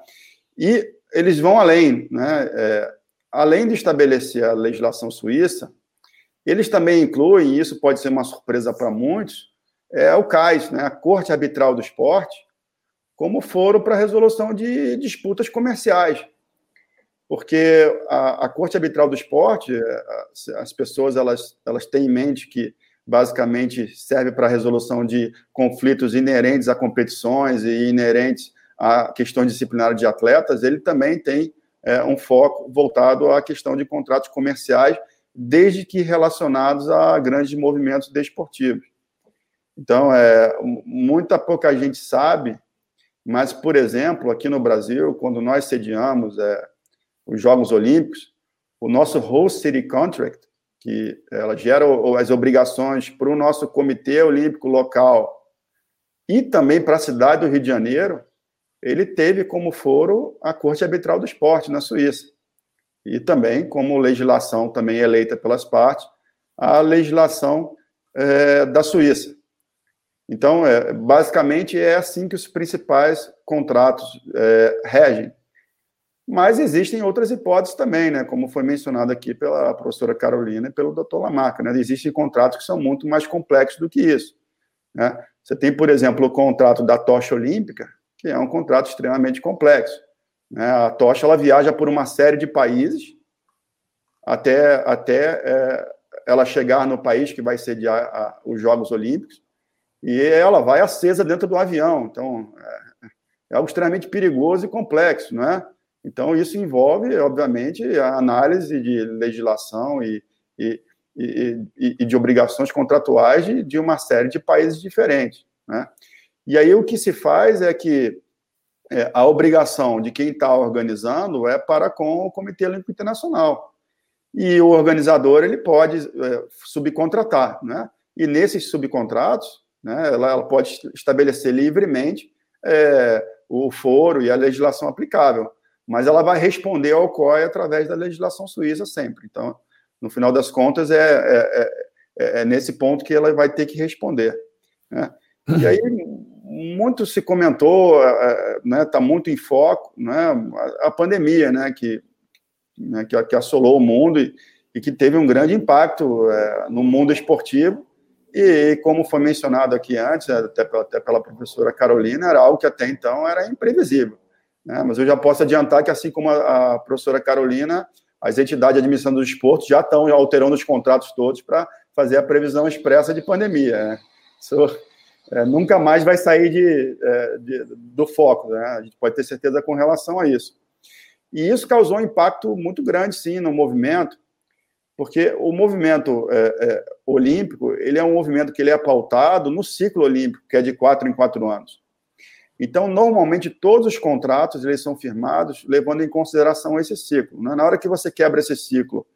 E eles vão além, né? Além de estabelecer a legislação suíça, eles também incluem, e isso pode ser uma surpresa para muitos, o CAS, né, a Corte Arbitral do Esporte, como foro para a resolução de disputas comerciais. Porque a Corte Arbitral do Esporte, as pessoas elas têm em mente que, basicamente, serve para a resolução de conflitos inerentes a competições e inerentes a questões disciplinares de atletas. Ele também tem um foco voltado à questão de contratos comerciais, desde que relacionados a grandes movimentos desportivos. Então, muita pouca gente sabe, mas, por exemplo, aqui no Brasil, quando nós sediamos os Jogos Olímpicos, o nosso Host City Contract, que ela gera as obrigações para o nosso Comitê Olímpico local e também para a cidade do Rio de Janeiro, ele teve como foro a Corte Arbitral do Esporte, na Suíça. E também, como legislação também eleita pelas partes, a legislação da Suíça. Então, basicamente, é assim que os principais contratos regem. Mas existem outras hipóteses também, né? Como foi mencionado aqui pela professora Carolina e pelo doutor Lamarca, né? Existem contratos que são muito mais complexos do que isso, né? Você tem, por exemplo, o contrato da tocha olímpica, que é um contrato extremamente complexo, né? A tocha, ela viaja por uma série de países até ela chegar no país que vai sediar os Jogos Olímpicos, e ela vai acesa dentro do avião. Então, é algo extremamente perigoso e complexo, não é? Então, isso envolve, obviamente, a análise de legislação e de obrigações contratuais de uma série de países diferentes, né? E aí o que se faz é que a obrigação de quem está organizando é para com o Comitê Olímpico Internacional. E o organizador, ele pode subcontratar, né? E nesses subcontratos, né? Ela pode estabelecer livremente o foro e a legislação aplicável, mas ela vai responder ao COI através da legislação suíça sempre. Então, no final das contas, é nesse ponto que ela vai ter que responder, né? E aí, muito se comentou, né, tá muito em foco, né, a pandemia, né, que assolou o mundo e que teve um grande impacto no mundo esportivo, e como foi mencionado aqui antes, até pela professora Carolina, era algo que até então era imprevisível, né? Mas eu já posso adiantar que, assim como a professora Carolina, as entidades de admissão do desporto já estão alterando os contratos todos para fazer a previsão expressa de pandemia, né? Isso nunca mais vai sair do foco, né? A gente pode ter certeza com relação a isso. E isso causou um impacto muito grande, sim, no movimento, porque o movimento olímpico, ele é um movimento que ele é pautado no ciclo olímpico, que é de 4 em 4 anos. Então, normalmente, todos os contratos eles são firmados levando em consideração esse ciclo, né? Na hora que você quebra esse ciclo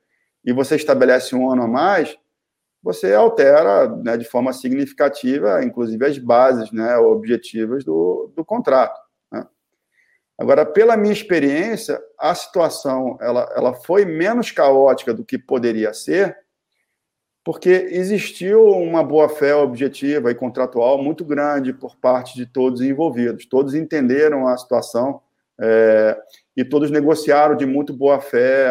e você estabelece um ano a mais, você altera, né, de forma significativa, inclusive, as bases, né, objetivas do contrato, né? Agora, pela minha experiência, a situação ela foi menos caótica do que poderia ser, porque existiu uma boa-fé objetiva e contratual muito grande por parte de todos envolvidos. Todos entenderam a situação e todos negociaram de muito boa-fé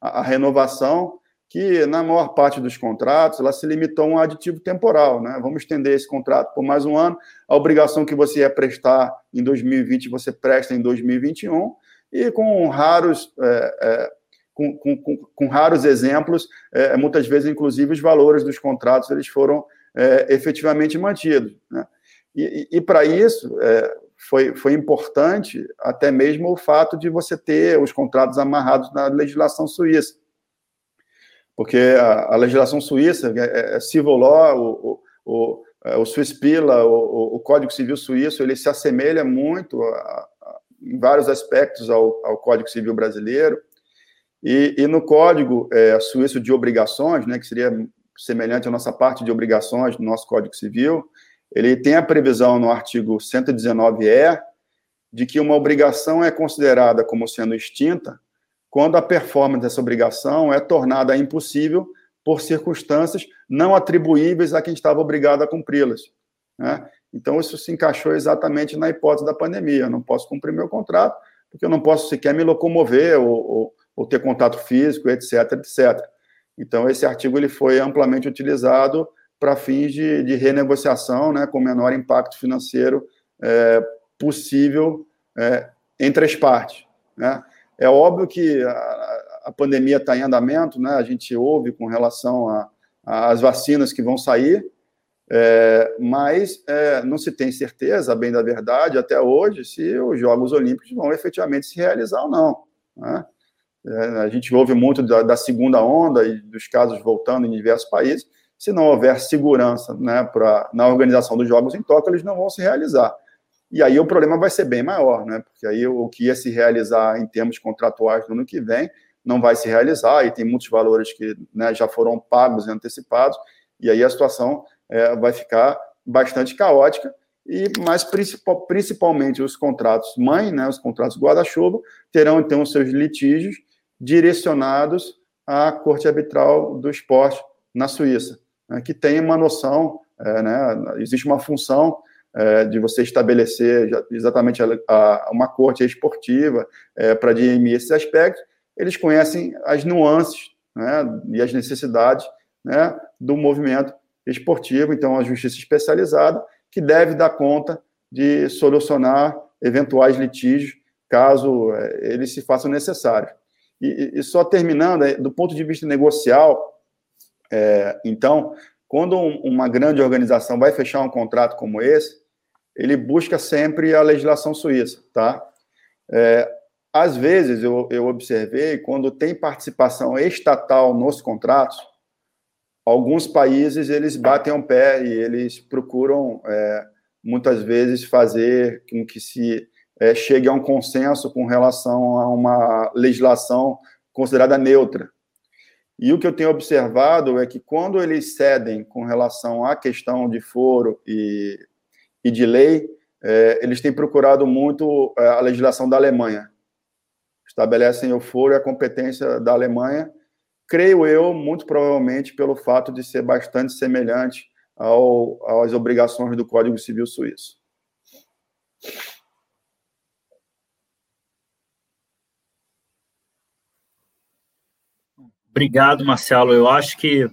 a renovação, que na maior parte dos contratos ela se limitou a um aditivo temporal, né? Vamos estender esse contrato por mais um ano, a obrigação que você ia prestar em 2020 você presta em 2021, e com raros... Com raros exemplos, muitas vezes, inclusive, os valores dos contratos eles foram efetivamente mantidos, né? E para isso, foi importante até mesmo o fato de você ter os contratos amarrados na legislação suíça, porque a legislação suíça, civil law, o Swiss Pila, o Código Civil Suíço, ele se assemelha muito, em vários aspectos, ao Código Civil brasileiro. E no Código Suíço de Obrigações, né, que seria semelhante à nossa parte de obrigações do nosso Código Civil, ele tem a previsão no artigo 119E de que uma obrigação é considerada como sendo extinta quando a performance dessa obrigação é tornada impossível por circunstâncias não atribuíveis a quem estava obrigado a cumpri-las, né? Então, isso se encaixou exatamente na hipótese da pandemia. Eu não posso cumprir meu contrato porque eu não posso sequer me locomover ou ter contato físico, etc, etc. Então, esse artigo ele foi amplamente utilizado para fins de renegociação, né, com o menor impacto financeiro possível entre as partes, né? É óbvio que a pandemia está em andamento, né? A gente ouve com relação às vacinas que vão sair, mas não se tem certeza, bem da verdade, até hoje, se os Jogos Olímpicos vão efetivamente se realizar ou não, né? A gente ouve muito da segunda onda e dos casos voltando em diversos países. Se não houver segurança, né, na organização dos Jogos em Tóquio, eles não vão se realizar. E aí o problema vai ser bem maior, né? Porque aí o que ia se realizar em termos contratuais no ano que vem não vai se realizar, e tem muitos valores que, né, já foram pagos e antecipados, e aí a situação vai ficar bastante caótica. Mas principalmente os contratos mãe, né, os contratos guarda-chuva, terão então os seus litígios direcionados à Corte Arbitral do Esporte na Suíça, né, que tem uma noção, né, existe uma função de você estabelecer exatamente uma corte esportiva para dirimir esses aspectos. Eles conhecem as nuances, né, e as necessidades, né, do movimento esportivo. Então, a justiça especializada que deve dar conta de solucionar eventuais litígios, caso eles se façam necessários. E só terminando, do ponto de vista negocial, então, quando uma grande organização vai fechar um contrato como esse, ele busca sempre a legislação suíça, tá? Às vezes, eu observei, quando tem participação estatal nos contratos, alguns países eles batem o pé e eles procuram, muitas vezes, fazer com que se... chegue a um consenso com relação a uma legislação considerada neutra. E o que eu tenho observado é que quando eles cedem com relação à questão de foro e de lei, eles têm procurado muito a legislação da Alemanha. Estabelecem o foro e a competência da Alemanha, creio eu, muito provavelmente pelo fato de ser bastante semelhante às obrigações do Código Civil Suíço. Obrigado, Marcelo. Eu acho que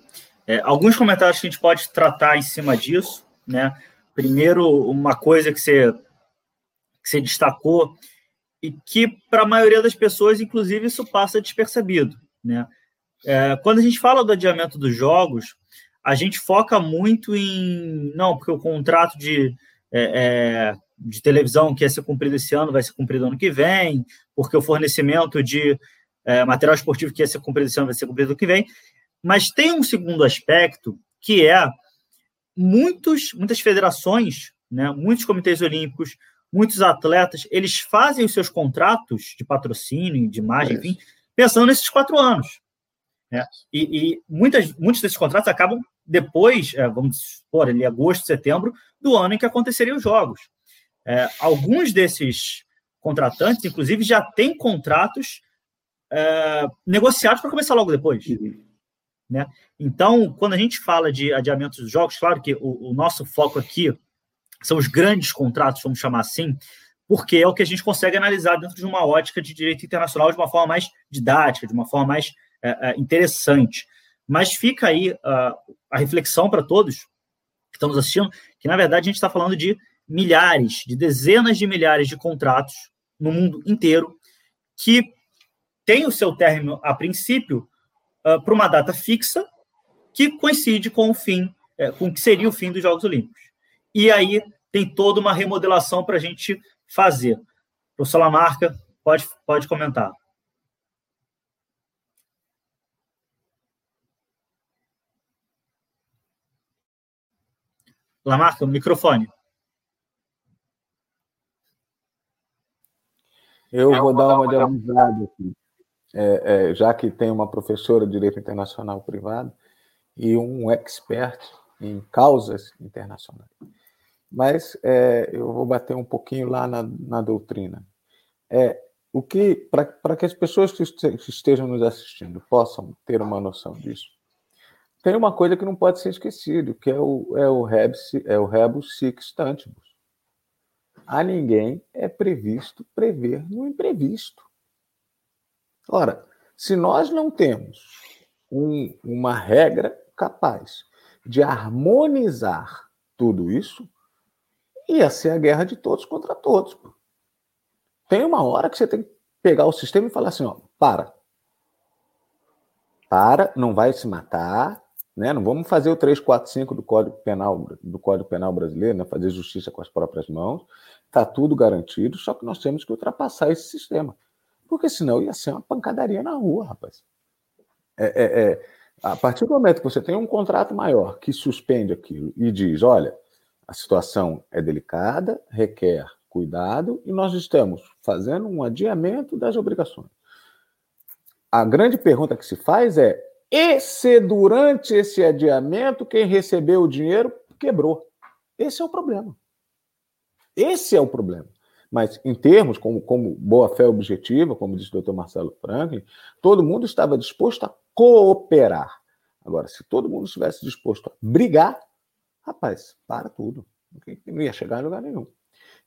alguns comentários que a gente pode tratar em cima disso, né? Primeiro, uma coisa que você destacou e que, para a maioria das pessoas, inclusive, isso passa despercebido, né? Quando a gente fala do adiamento dos jogos, a gente foca muito em... Não, porque o contrato de televisão que ia ser cumprido esse ano vai ser cumprido ano que vem, porque o fornecimento de material esportivo que ia ser cumprido esse ano vai ser cumprido ano que vem. Mas tem um segundo aspecto, que é muitas federações, né, muitos comitês olímpicos, muitos atletas, eles fazem os seus contratos de patrocínio, de imagem, enfim, pensando nesses 4 anos. Né? E muitos desses contratos acabam depois, vamos supor, ali, agosto, setembro, do ano em que aconteceriam os jogos. Alguns desses contratantes, inclusive, já têm contratos negociados para começar logo depois. Uhum. Né? Então, quando a gente fala de adiamentos dos jogos, claro que o nosso foco aqui são os grandes contratos, vamos chamar assim, porque é o que a gente consegue analisar dentro de uma ótica de direito internacional de uma forma mais didática, de uma forma mais interessante. Mas fica aí a reflexão para todos que estão nos assistindo, que, na verdade, a gente está falando de milhares, de dezenas de milhares de contratos no mundo inteiro que têm o seu término, a princípio, para uma data fixa que coincide com o fim, com o que seria o fim dos Jogos Olímpicos. E aí tem toda uma remodelação para a gente fazer. Professor Lamarca, pode comentar. Lamarca, microfone. Eu vou dar uma analisada aqui. Já que tem uma professora de Direito Internacional Privado e um expert em causas internacionais. Mas eu vou bater um pouquinho lá na doutrina. Para que as pessoas que estejam nos assistindo possam ter uma noção disso, tem uma coisa que não pode ser esquecida, que é o rebus sic stantibus. A ninguém é previsto prever no imprevisto. Ora, se nós não temos uma regra capaz de harmonizar tudo isso, ia ser a guerra de todos contra todos. Tem uma hora que você tem que pegar o sistema e falar assim, ó, para, não vai se matar, né? Não vamos fazer o 345 do Código Penal brasileiro, né? Fazer justiça com as próprias mãos, está tudo garantido, só que nós temos que ultrapassar esse sistema. Porque senão ia ser uma pancadaria na rua, rapaz. A partir do momento que você tem um contrato maior que suspende aquilo e diz, olha, a situação é delicada, requer cuidado e nós estamos fazendo um adiamento das obrigações. A grande pergunta que se faz é, e se durante esse adiamento quem recebeu o dinheiro quebrou? Esse é o problema. Esse é o problema. Mas, em termos, como boa-fé objetiva, como disse o Dr. Marcelo Franklin, todo mundo estava disposto a cooperar. Agora, se todo mundo estivesse disposto a brigar, rapaz, para tudo. Não ia chegar a lugar nenhum.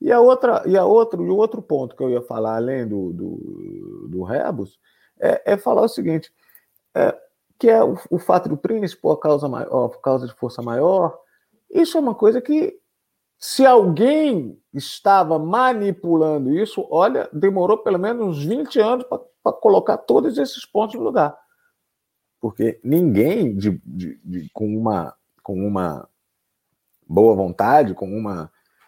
E o outro ponto que eu ia falar, além do rebus, é falar o seguinte, que é o fato do príncipe, ou a causa de força maior, isso é uma coisa que, se alguém estava manipulando isso, olha, demorou pelo menos uns 20 anos para colocar todos esses pontos no lugar. Porque ninguém com uma boa vontade,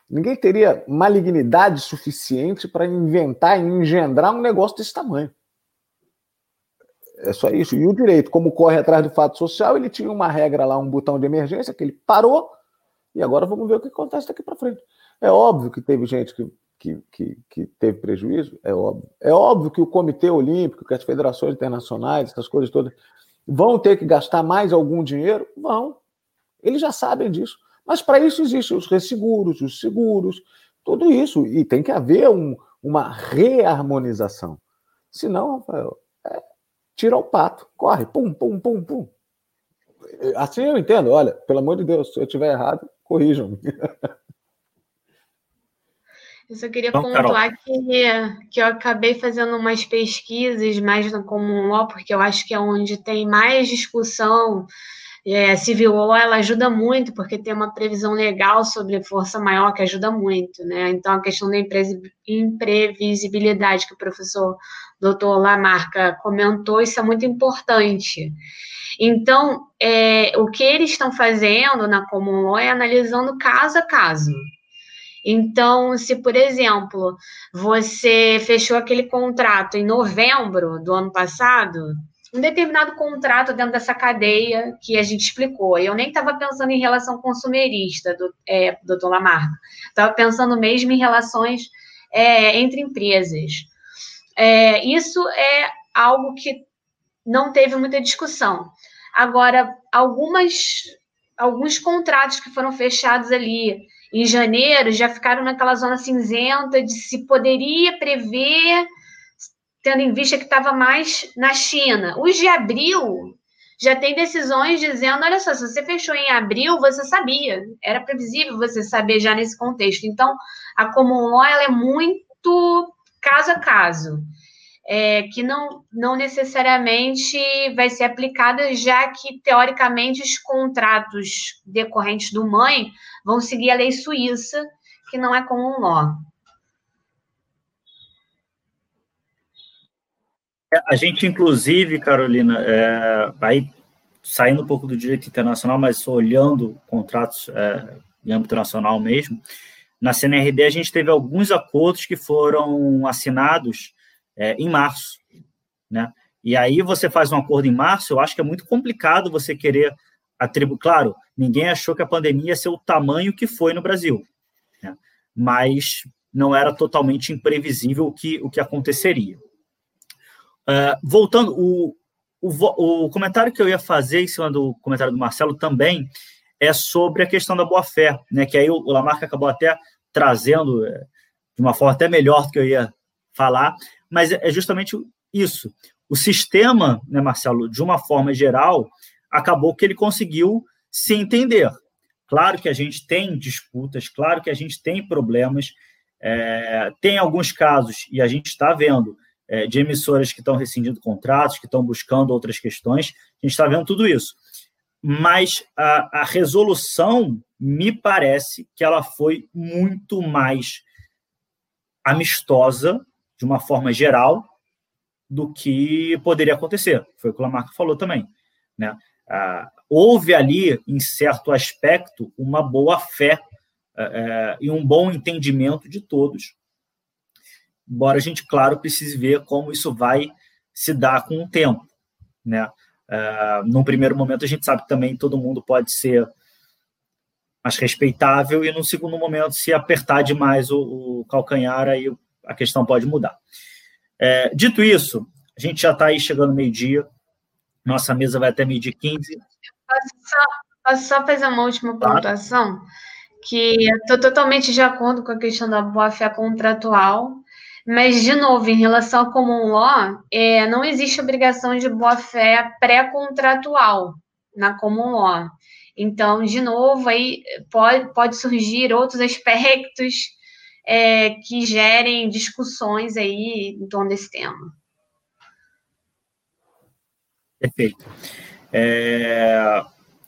ninguém teria malignidade suficiente para inventar e engendrar um negócio desse tamanho. É só isso. E o direito, como corre atrás do fato social, ele tinha uma regra lá, um botão de emergência que ele parou. E agora vamos ver o que acontece daqui para frente. É óbvio que teve gente que teve prejuízo, é óbvio. É óbvio que o Comitê Olímpico, que as federações internacionais, essas coisas todas, Vão ter que gastar mais algum dinheiro? Vão. Eles já sabem disso. Mas para isso existem os resseguros, os seguros, tudo isso. E tem que haver uma reharmonização. Senão, Rafael, tira o pato, corre, pum, pum, pum, pum. Assim eu entendo. Olha, pelo amor de Deus, se eu estiver errado, corrijam-me. Eu só queria pontuar que eu acabei fazendo umas pesquisas mais no comum law, porque eu acho que é onde tem mais discussão. Civil law, ela ajuda muito, porque tem uma previsão legal sobre força maior que ajuda muito, né? Então, a questão da imprevisibilidade que o professor doutor Lamarca comentou, isso é muito importante. Então, o que eles estão fazendo na common law é analisando caso a caso. Então, se, por exemplo, você fechou aquele contrato em novembro do ano passado, um determinado contrato dentro dessa cadeia que a gente explicou, eu nem estava pensando em relação consumerista, doutor Lamarca, estava pensando mesmo em relações entre empresas. Isso é algo que não teve muita discussão. Agora, alguns contratos que foram fechados ali em janeiro já ficaram naquela zona cinzenta de se poderia prever, tendo em vista que estava mais na China. Os de abril já tem decisões dizendo, olha só, se você fechou em abril, você sabia, era previsível você saber já nesse contexto. Então, a common law ela é muito caso a caso, que não necessariamente vai ser aplicada, já que, teoricamente, os contratos decorrentes do MAN vão seguir a lei suíça, que não é common law. A gente, inclusive, Carolina, aí saindo um pouco do direito internacional, mas olhando contratos em âmbito nacional mesmo, na CNRD a gente teve alguns acordos que foram assinados em março, né? E aí você faz um acordo em março, eu acho que é muito complicado você querer atribuir. Claro, ninguém achou que a pandemia ia ser o tamanho que foi no Brasil, né? Mas não era totalmente imprevisível o que aconteceria. Voltando, o comentário que eu ia fazer em cima do comentário do Marcelo também é sobre a questão da boa-fé, né? Que aí o Lamarca acabou até trazendo de uma forma até melhor do que eu ia falar, mas é justamente isso. O sistema, né, Marcelo, de uma forma geral, acabou que ele conseguiu se entender. Claro que a gente tem disputas, claro que a gente tem problemas, tem alguns casos, e a gente está vendo, de emissoras que estão rescindindo contratos, que estão buscando outras questões, a gente está vendo tudo isso. Mas a resolução, me parece que ela foi muito mais amistosa, de uma forma geral, do que poderia acontecer. Foi o que o Lamarca falou também, né? Houve ali, em certo aspecto, uma boa fé e um bom entendimento de todos. Embora a gente, claro, precise ver como isso vai se dar com o tempo, né? Num primeiro momento, a gente sabe que também todo mundo pode ser mais respeitável e, num segundo momento, se apertar demais o calcanhar, aí a questão pode mudar. Dito isso, a gente já está aí chegando meio-dia, nossa mesa vai até meio-dia 15. Posso só fazer uma última pontuação? Tá. Que eu estou totalmente de acordo com a questão da boa-fé contratual. Mas, de novo, em relação ao common law, não existe obrigação de boa-fé pré-contratual na common law. Então, de novo, aí pode surgir outros aspectos que gerem discussões aí em torno desse tema. Perfeito.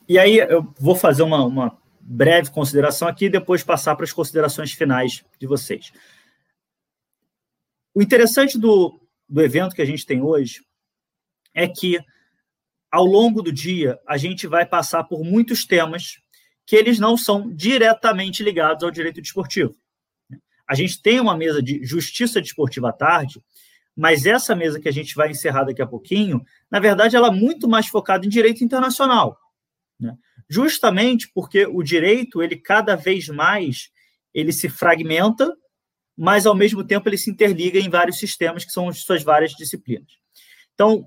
E aí eu vou fazer uma breve consideração aqui e depois passar para as considerações finais de vocês. O interessante do evento que a gente tem hoje é que, ao longo do dia, a gente vai passar por muitos temas que eles não são diretamente ligados ao direito desportivo. A gente tem uma mesa de justiça desportiva à tarde, mas essa mesa que a gente vai encerrar daqui a pouquinho, na verdade, ela é muito mais focada em direito internacional, né? Justamente porque o direito, ele cada vez mais, ele se fragmenta, mas, ao mesmo tempo, ele se interliga em vários sistemas que são suas várias disciplinas. Então,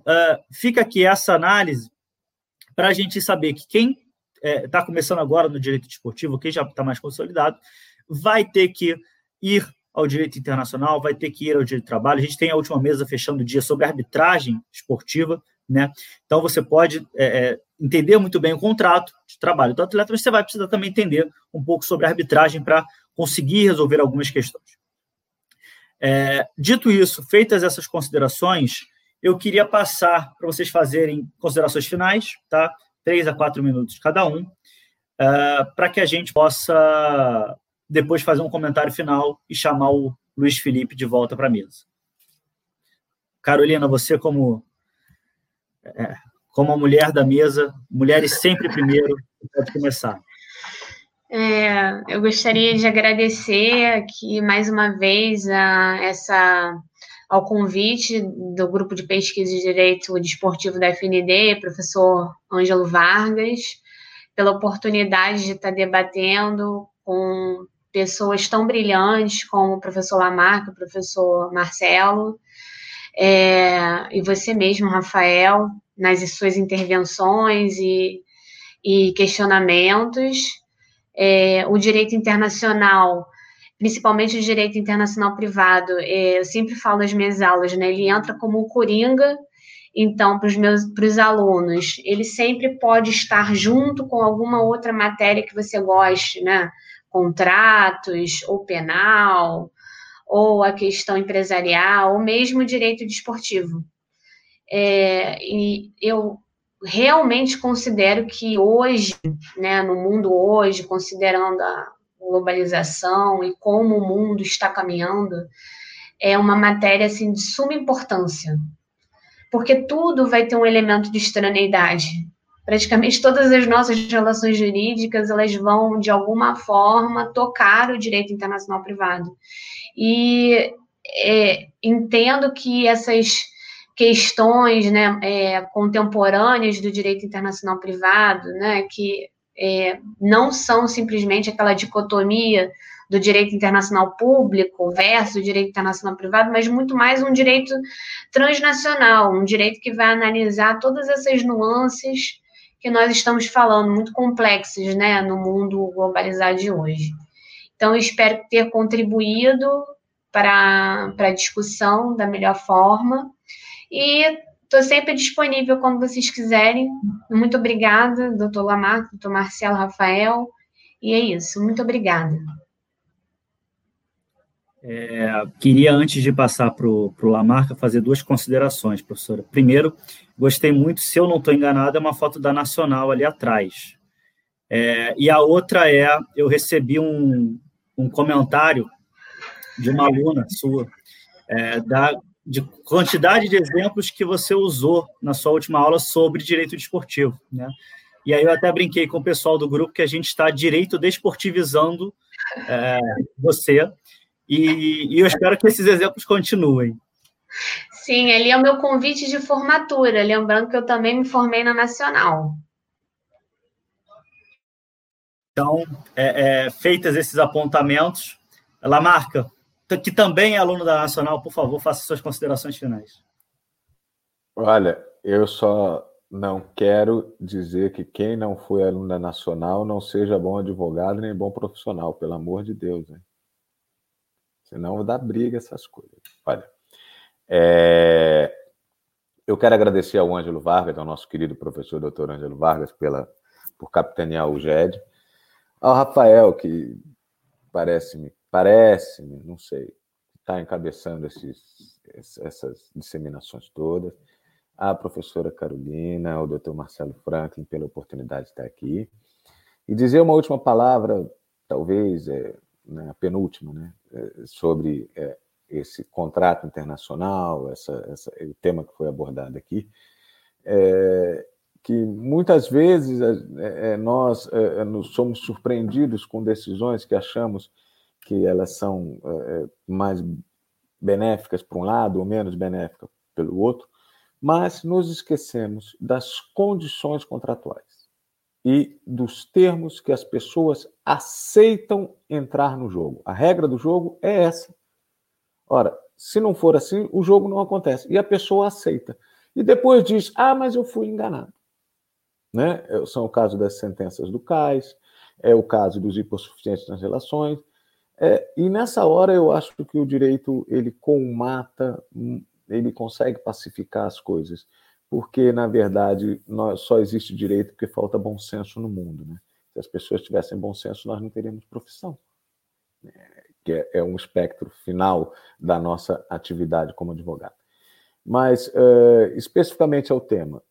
fica aqui essa análise para a gente saber que quem está começando agora no direito desportivo, quem já está mais consolidado, vai ter que ir ao direito internacional, vai ter que ir ao direito do trabalho. A gente tem a última mesa fechando o dia sobre arbitragem esportiva, né? Então, você pode entender muito bem o contrato de trabalho do atleta, mas você vai precisar também entender um pouco sobre a arbitragem para conseguir resolver algumas questões. Dito isso, feitas essas considerações, eu queria passar para vocês fazerem considerações finais, tá? 3 a 4 minutos cada um, para que a gente possa depois fazer um comentário final e chamar o Luiz Felipe de volta para a mesa. Carolina, você como a mulher da mesa, mulheres sempre primeiro, pode começar. Eu gostaria de agradecer aqui mais uma vez ao convite do Grupo de Pesquisa de Direito Desportivo da FND, professor Ângelo Vargas, pela oportunidade de estar debatendo com pessoas tão brilhantes como o professor Lamarca, o professor Marcelo, e você mesmo, Rafael, nas suas intervenções e questionamentos. O direito internacional, principalmente o direito internacional privado, eu sempre falo nas minhas aulas, né, ele entra como um coringa, então, para os alunos, ele sempre pode estar junto com alguma outra matéria que você goste, né, contratos, ou penal, ou a questão empresarial, ou mesmo o direito desportivo. E eu realmente considero que hoje, né, no mundo hoje, considerando a globalização e como o mundo está caminhando, é uma matéria assim, de suma importância, porque tudo vai ter um elemento de extraneidade. Praticamente todas as nossas relações jurídicas, elas vão, de alguma forma, tocar o direito internacional privado. E entendo que essas questões, né, contemporâneas do direito internacional privado, né, que não são simplesmente aquela dicotomia do direito internacional público versus o direito internacional privado, mas muito mais um direito transnacional, um direito que vai analisar todas essas nuances que nós estamos falando, muito complexas, né, no mundo globalizado de hoje. Então, eu espero ter contribuído para a discussão da melhor forma. E estou sempre disponível quando vocês quiserem. Muito obrigada, doutor Lamarca, doutor Marcelo, Rafael. E é isso, muito obrigada. Queria, antes de passar para o Lamarca, fazer 2 considerações, professora. Primeiro, gostei muito, se eu não estou enganado, é uma foto da Nacional ali atrás. E a outra eu recebi um comentário de uma aluna sua, de quantidade de exemplos que você usou na sua última aula sobre direito desportivo, né? E aí eu até brinquei com o pessoal do grupo que a gente está direito desportivizando você, e eu espero que esses exemplos continuem. Sim, ali é o meu convite de formatura, lembrando que eu também me formei na Nacional. Então, feitos esses apontamentos, Lamarca, que também é aluno da Nacional, por favor, faça suas considerações finais. Olha, eu só não quero dizer que quem não foi aluno da Nacional não seja bom advogado nem bom profissional, pelo amor de Deus, hein? Senão dá briga essas coisas. Olha, eu quero agradecer ao Ângelo Vargas, ao nosso querido professor doutor Ângelo Vargas, por capitanear o GED, ao Rafael, que parece-me, não sei, está encabeçando essas disseminações todas, a professora Carolina, ao doutor Marcelo Franklin, pela oportunidade de estar aqui. E dizer uma última palavra, talvez a penúltima, né, sobre esse contrato internacional, o tema que foi abordado aqui, que muitas vezes nós somos surpreendidos com decisões que achamos que elas são mais benéficas para um lado ou menos benéficas pelo outro, mas nos esquecemos das condições contratuais e dos termos que as pessoas aceitam entrar no jogo. A regra do jogo é essa. Ora, se não for assim, o jogo não acontece. E a pessoa aceita. E depois diz, mas eu fui enganado. né? São o caso das sentenças do CAIS, é o caso dos hipossuficientes nas relações, e nessa hora eu acho que o direito, ele colmata, ele consegue pacificar as coisas, porque, na verdade, só existe direito porque falta bom senso no mundo, né? Se as pessoas tivessem bom senso, nós não teríamos profissão, que é um espectro final da nossa atividade como advogado. Mas, especificamente ao tema,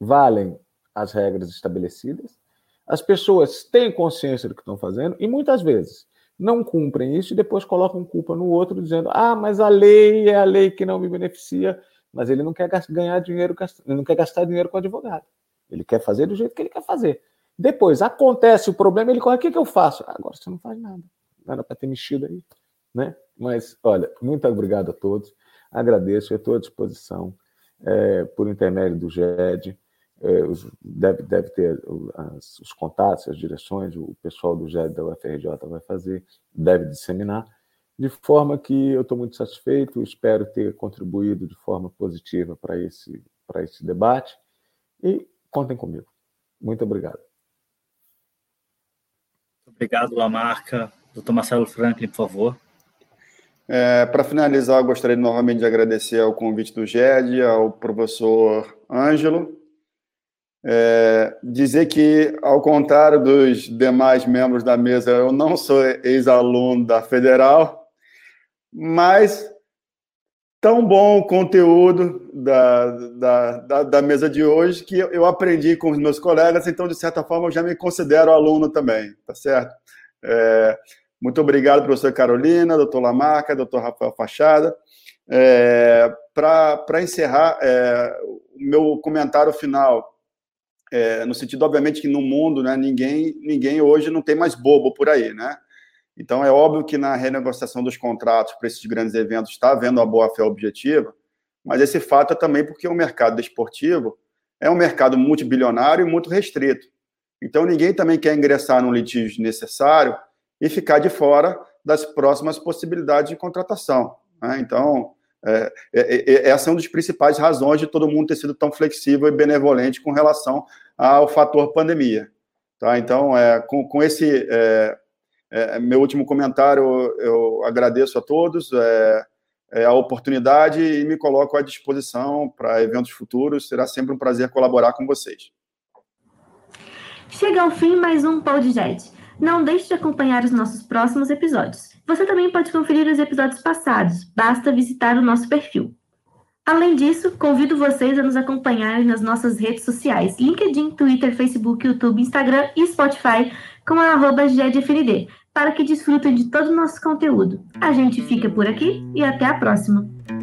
valem as regras estabelecidas, as pessoas têm consciência do que estão fazendo e muitas vezes não cumprem isso e depois colocam culpa no outro, dizendo: ah, mas a lei é a lei que não me beneficia, mas ele não quer ganhar dinheiro, ele não quer gastar dinheiro com advogado. Ele quer fazer do jeito que ele quer fazer. Depois, acontece o problema, ele corre: o que eu faço? Agora você não faz nada. Não era para ter mexido aí, né? Mas, olha, muito obrigado a todos. Agradeço, eu estou à disposição por intermédio do GED. Deve ter os contatos, as direções, o pessoal do GED da UFRJ vai fazer, deve disseminar, de forma que eu estou muito satisfeito, espero ter contribuído de forma positiva para esse debate, e contem comigo. Muito obrigado. Obrigado, Lamarca. Doutor Marcelo Franklin, por favor. Para finalizar, eu gostaria novamente de agradecer ao convite do GED, ao professor Ângelo, dizer que, ao contrário dos demais membros da mesa, eu não sou ex-aluno da Federal, mas tão bom o conteúdo da mesa de hoje que eu aprendi com os meus colegas, então, de certa forma, eu já me considero aluno também, tá certo? Muito obrigado, professora Carolina, doutor Lamarca, doutor Rafael Fachada. Para encerrar, o meu comentário final, no sentido, obviamente, que no mundo, né, ninguém hoje não tem mais bobo por aí, né? Então, é óbvio que na renegociação dos contratos para esses grandes eventos está havendo uma boa-fé objetiva, mas esse fato é também porque o mercado desportivo é um mercado multibilionário e muito restrito. Então, ninguém também quer ingressar num litígio desnecessário e ficar de fora das próximas possibilidades de contratação, né? Então, essa é uma das principais razões de todo mundo ter sido tão flexível e benevolente com relação ao fator pandemia, tá? Então, com esse meu último comentário, eu agradeço a todos a oportunidade e me coloco à disposição para eventos futuros. Será sempre um prazer colaborar com vocês. Chega ao fim mais um PodGED. Não deixe de acompanhar os nossos próximos episódios. Você também pode conferir os episódios passados, basta visitar o nosso perfil. Além disso, convido vocês a nos acompanharem nas nossas redes sociais, LinkedIn, Twitter, Facebook, YouTube, Instagram e Spotify, com a @GEDFND, para que desfrutem de todo o nosso conteúdo. A gente fica por aqui e até a próxima!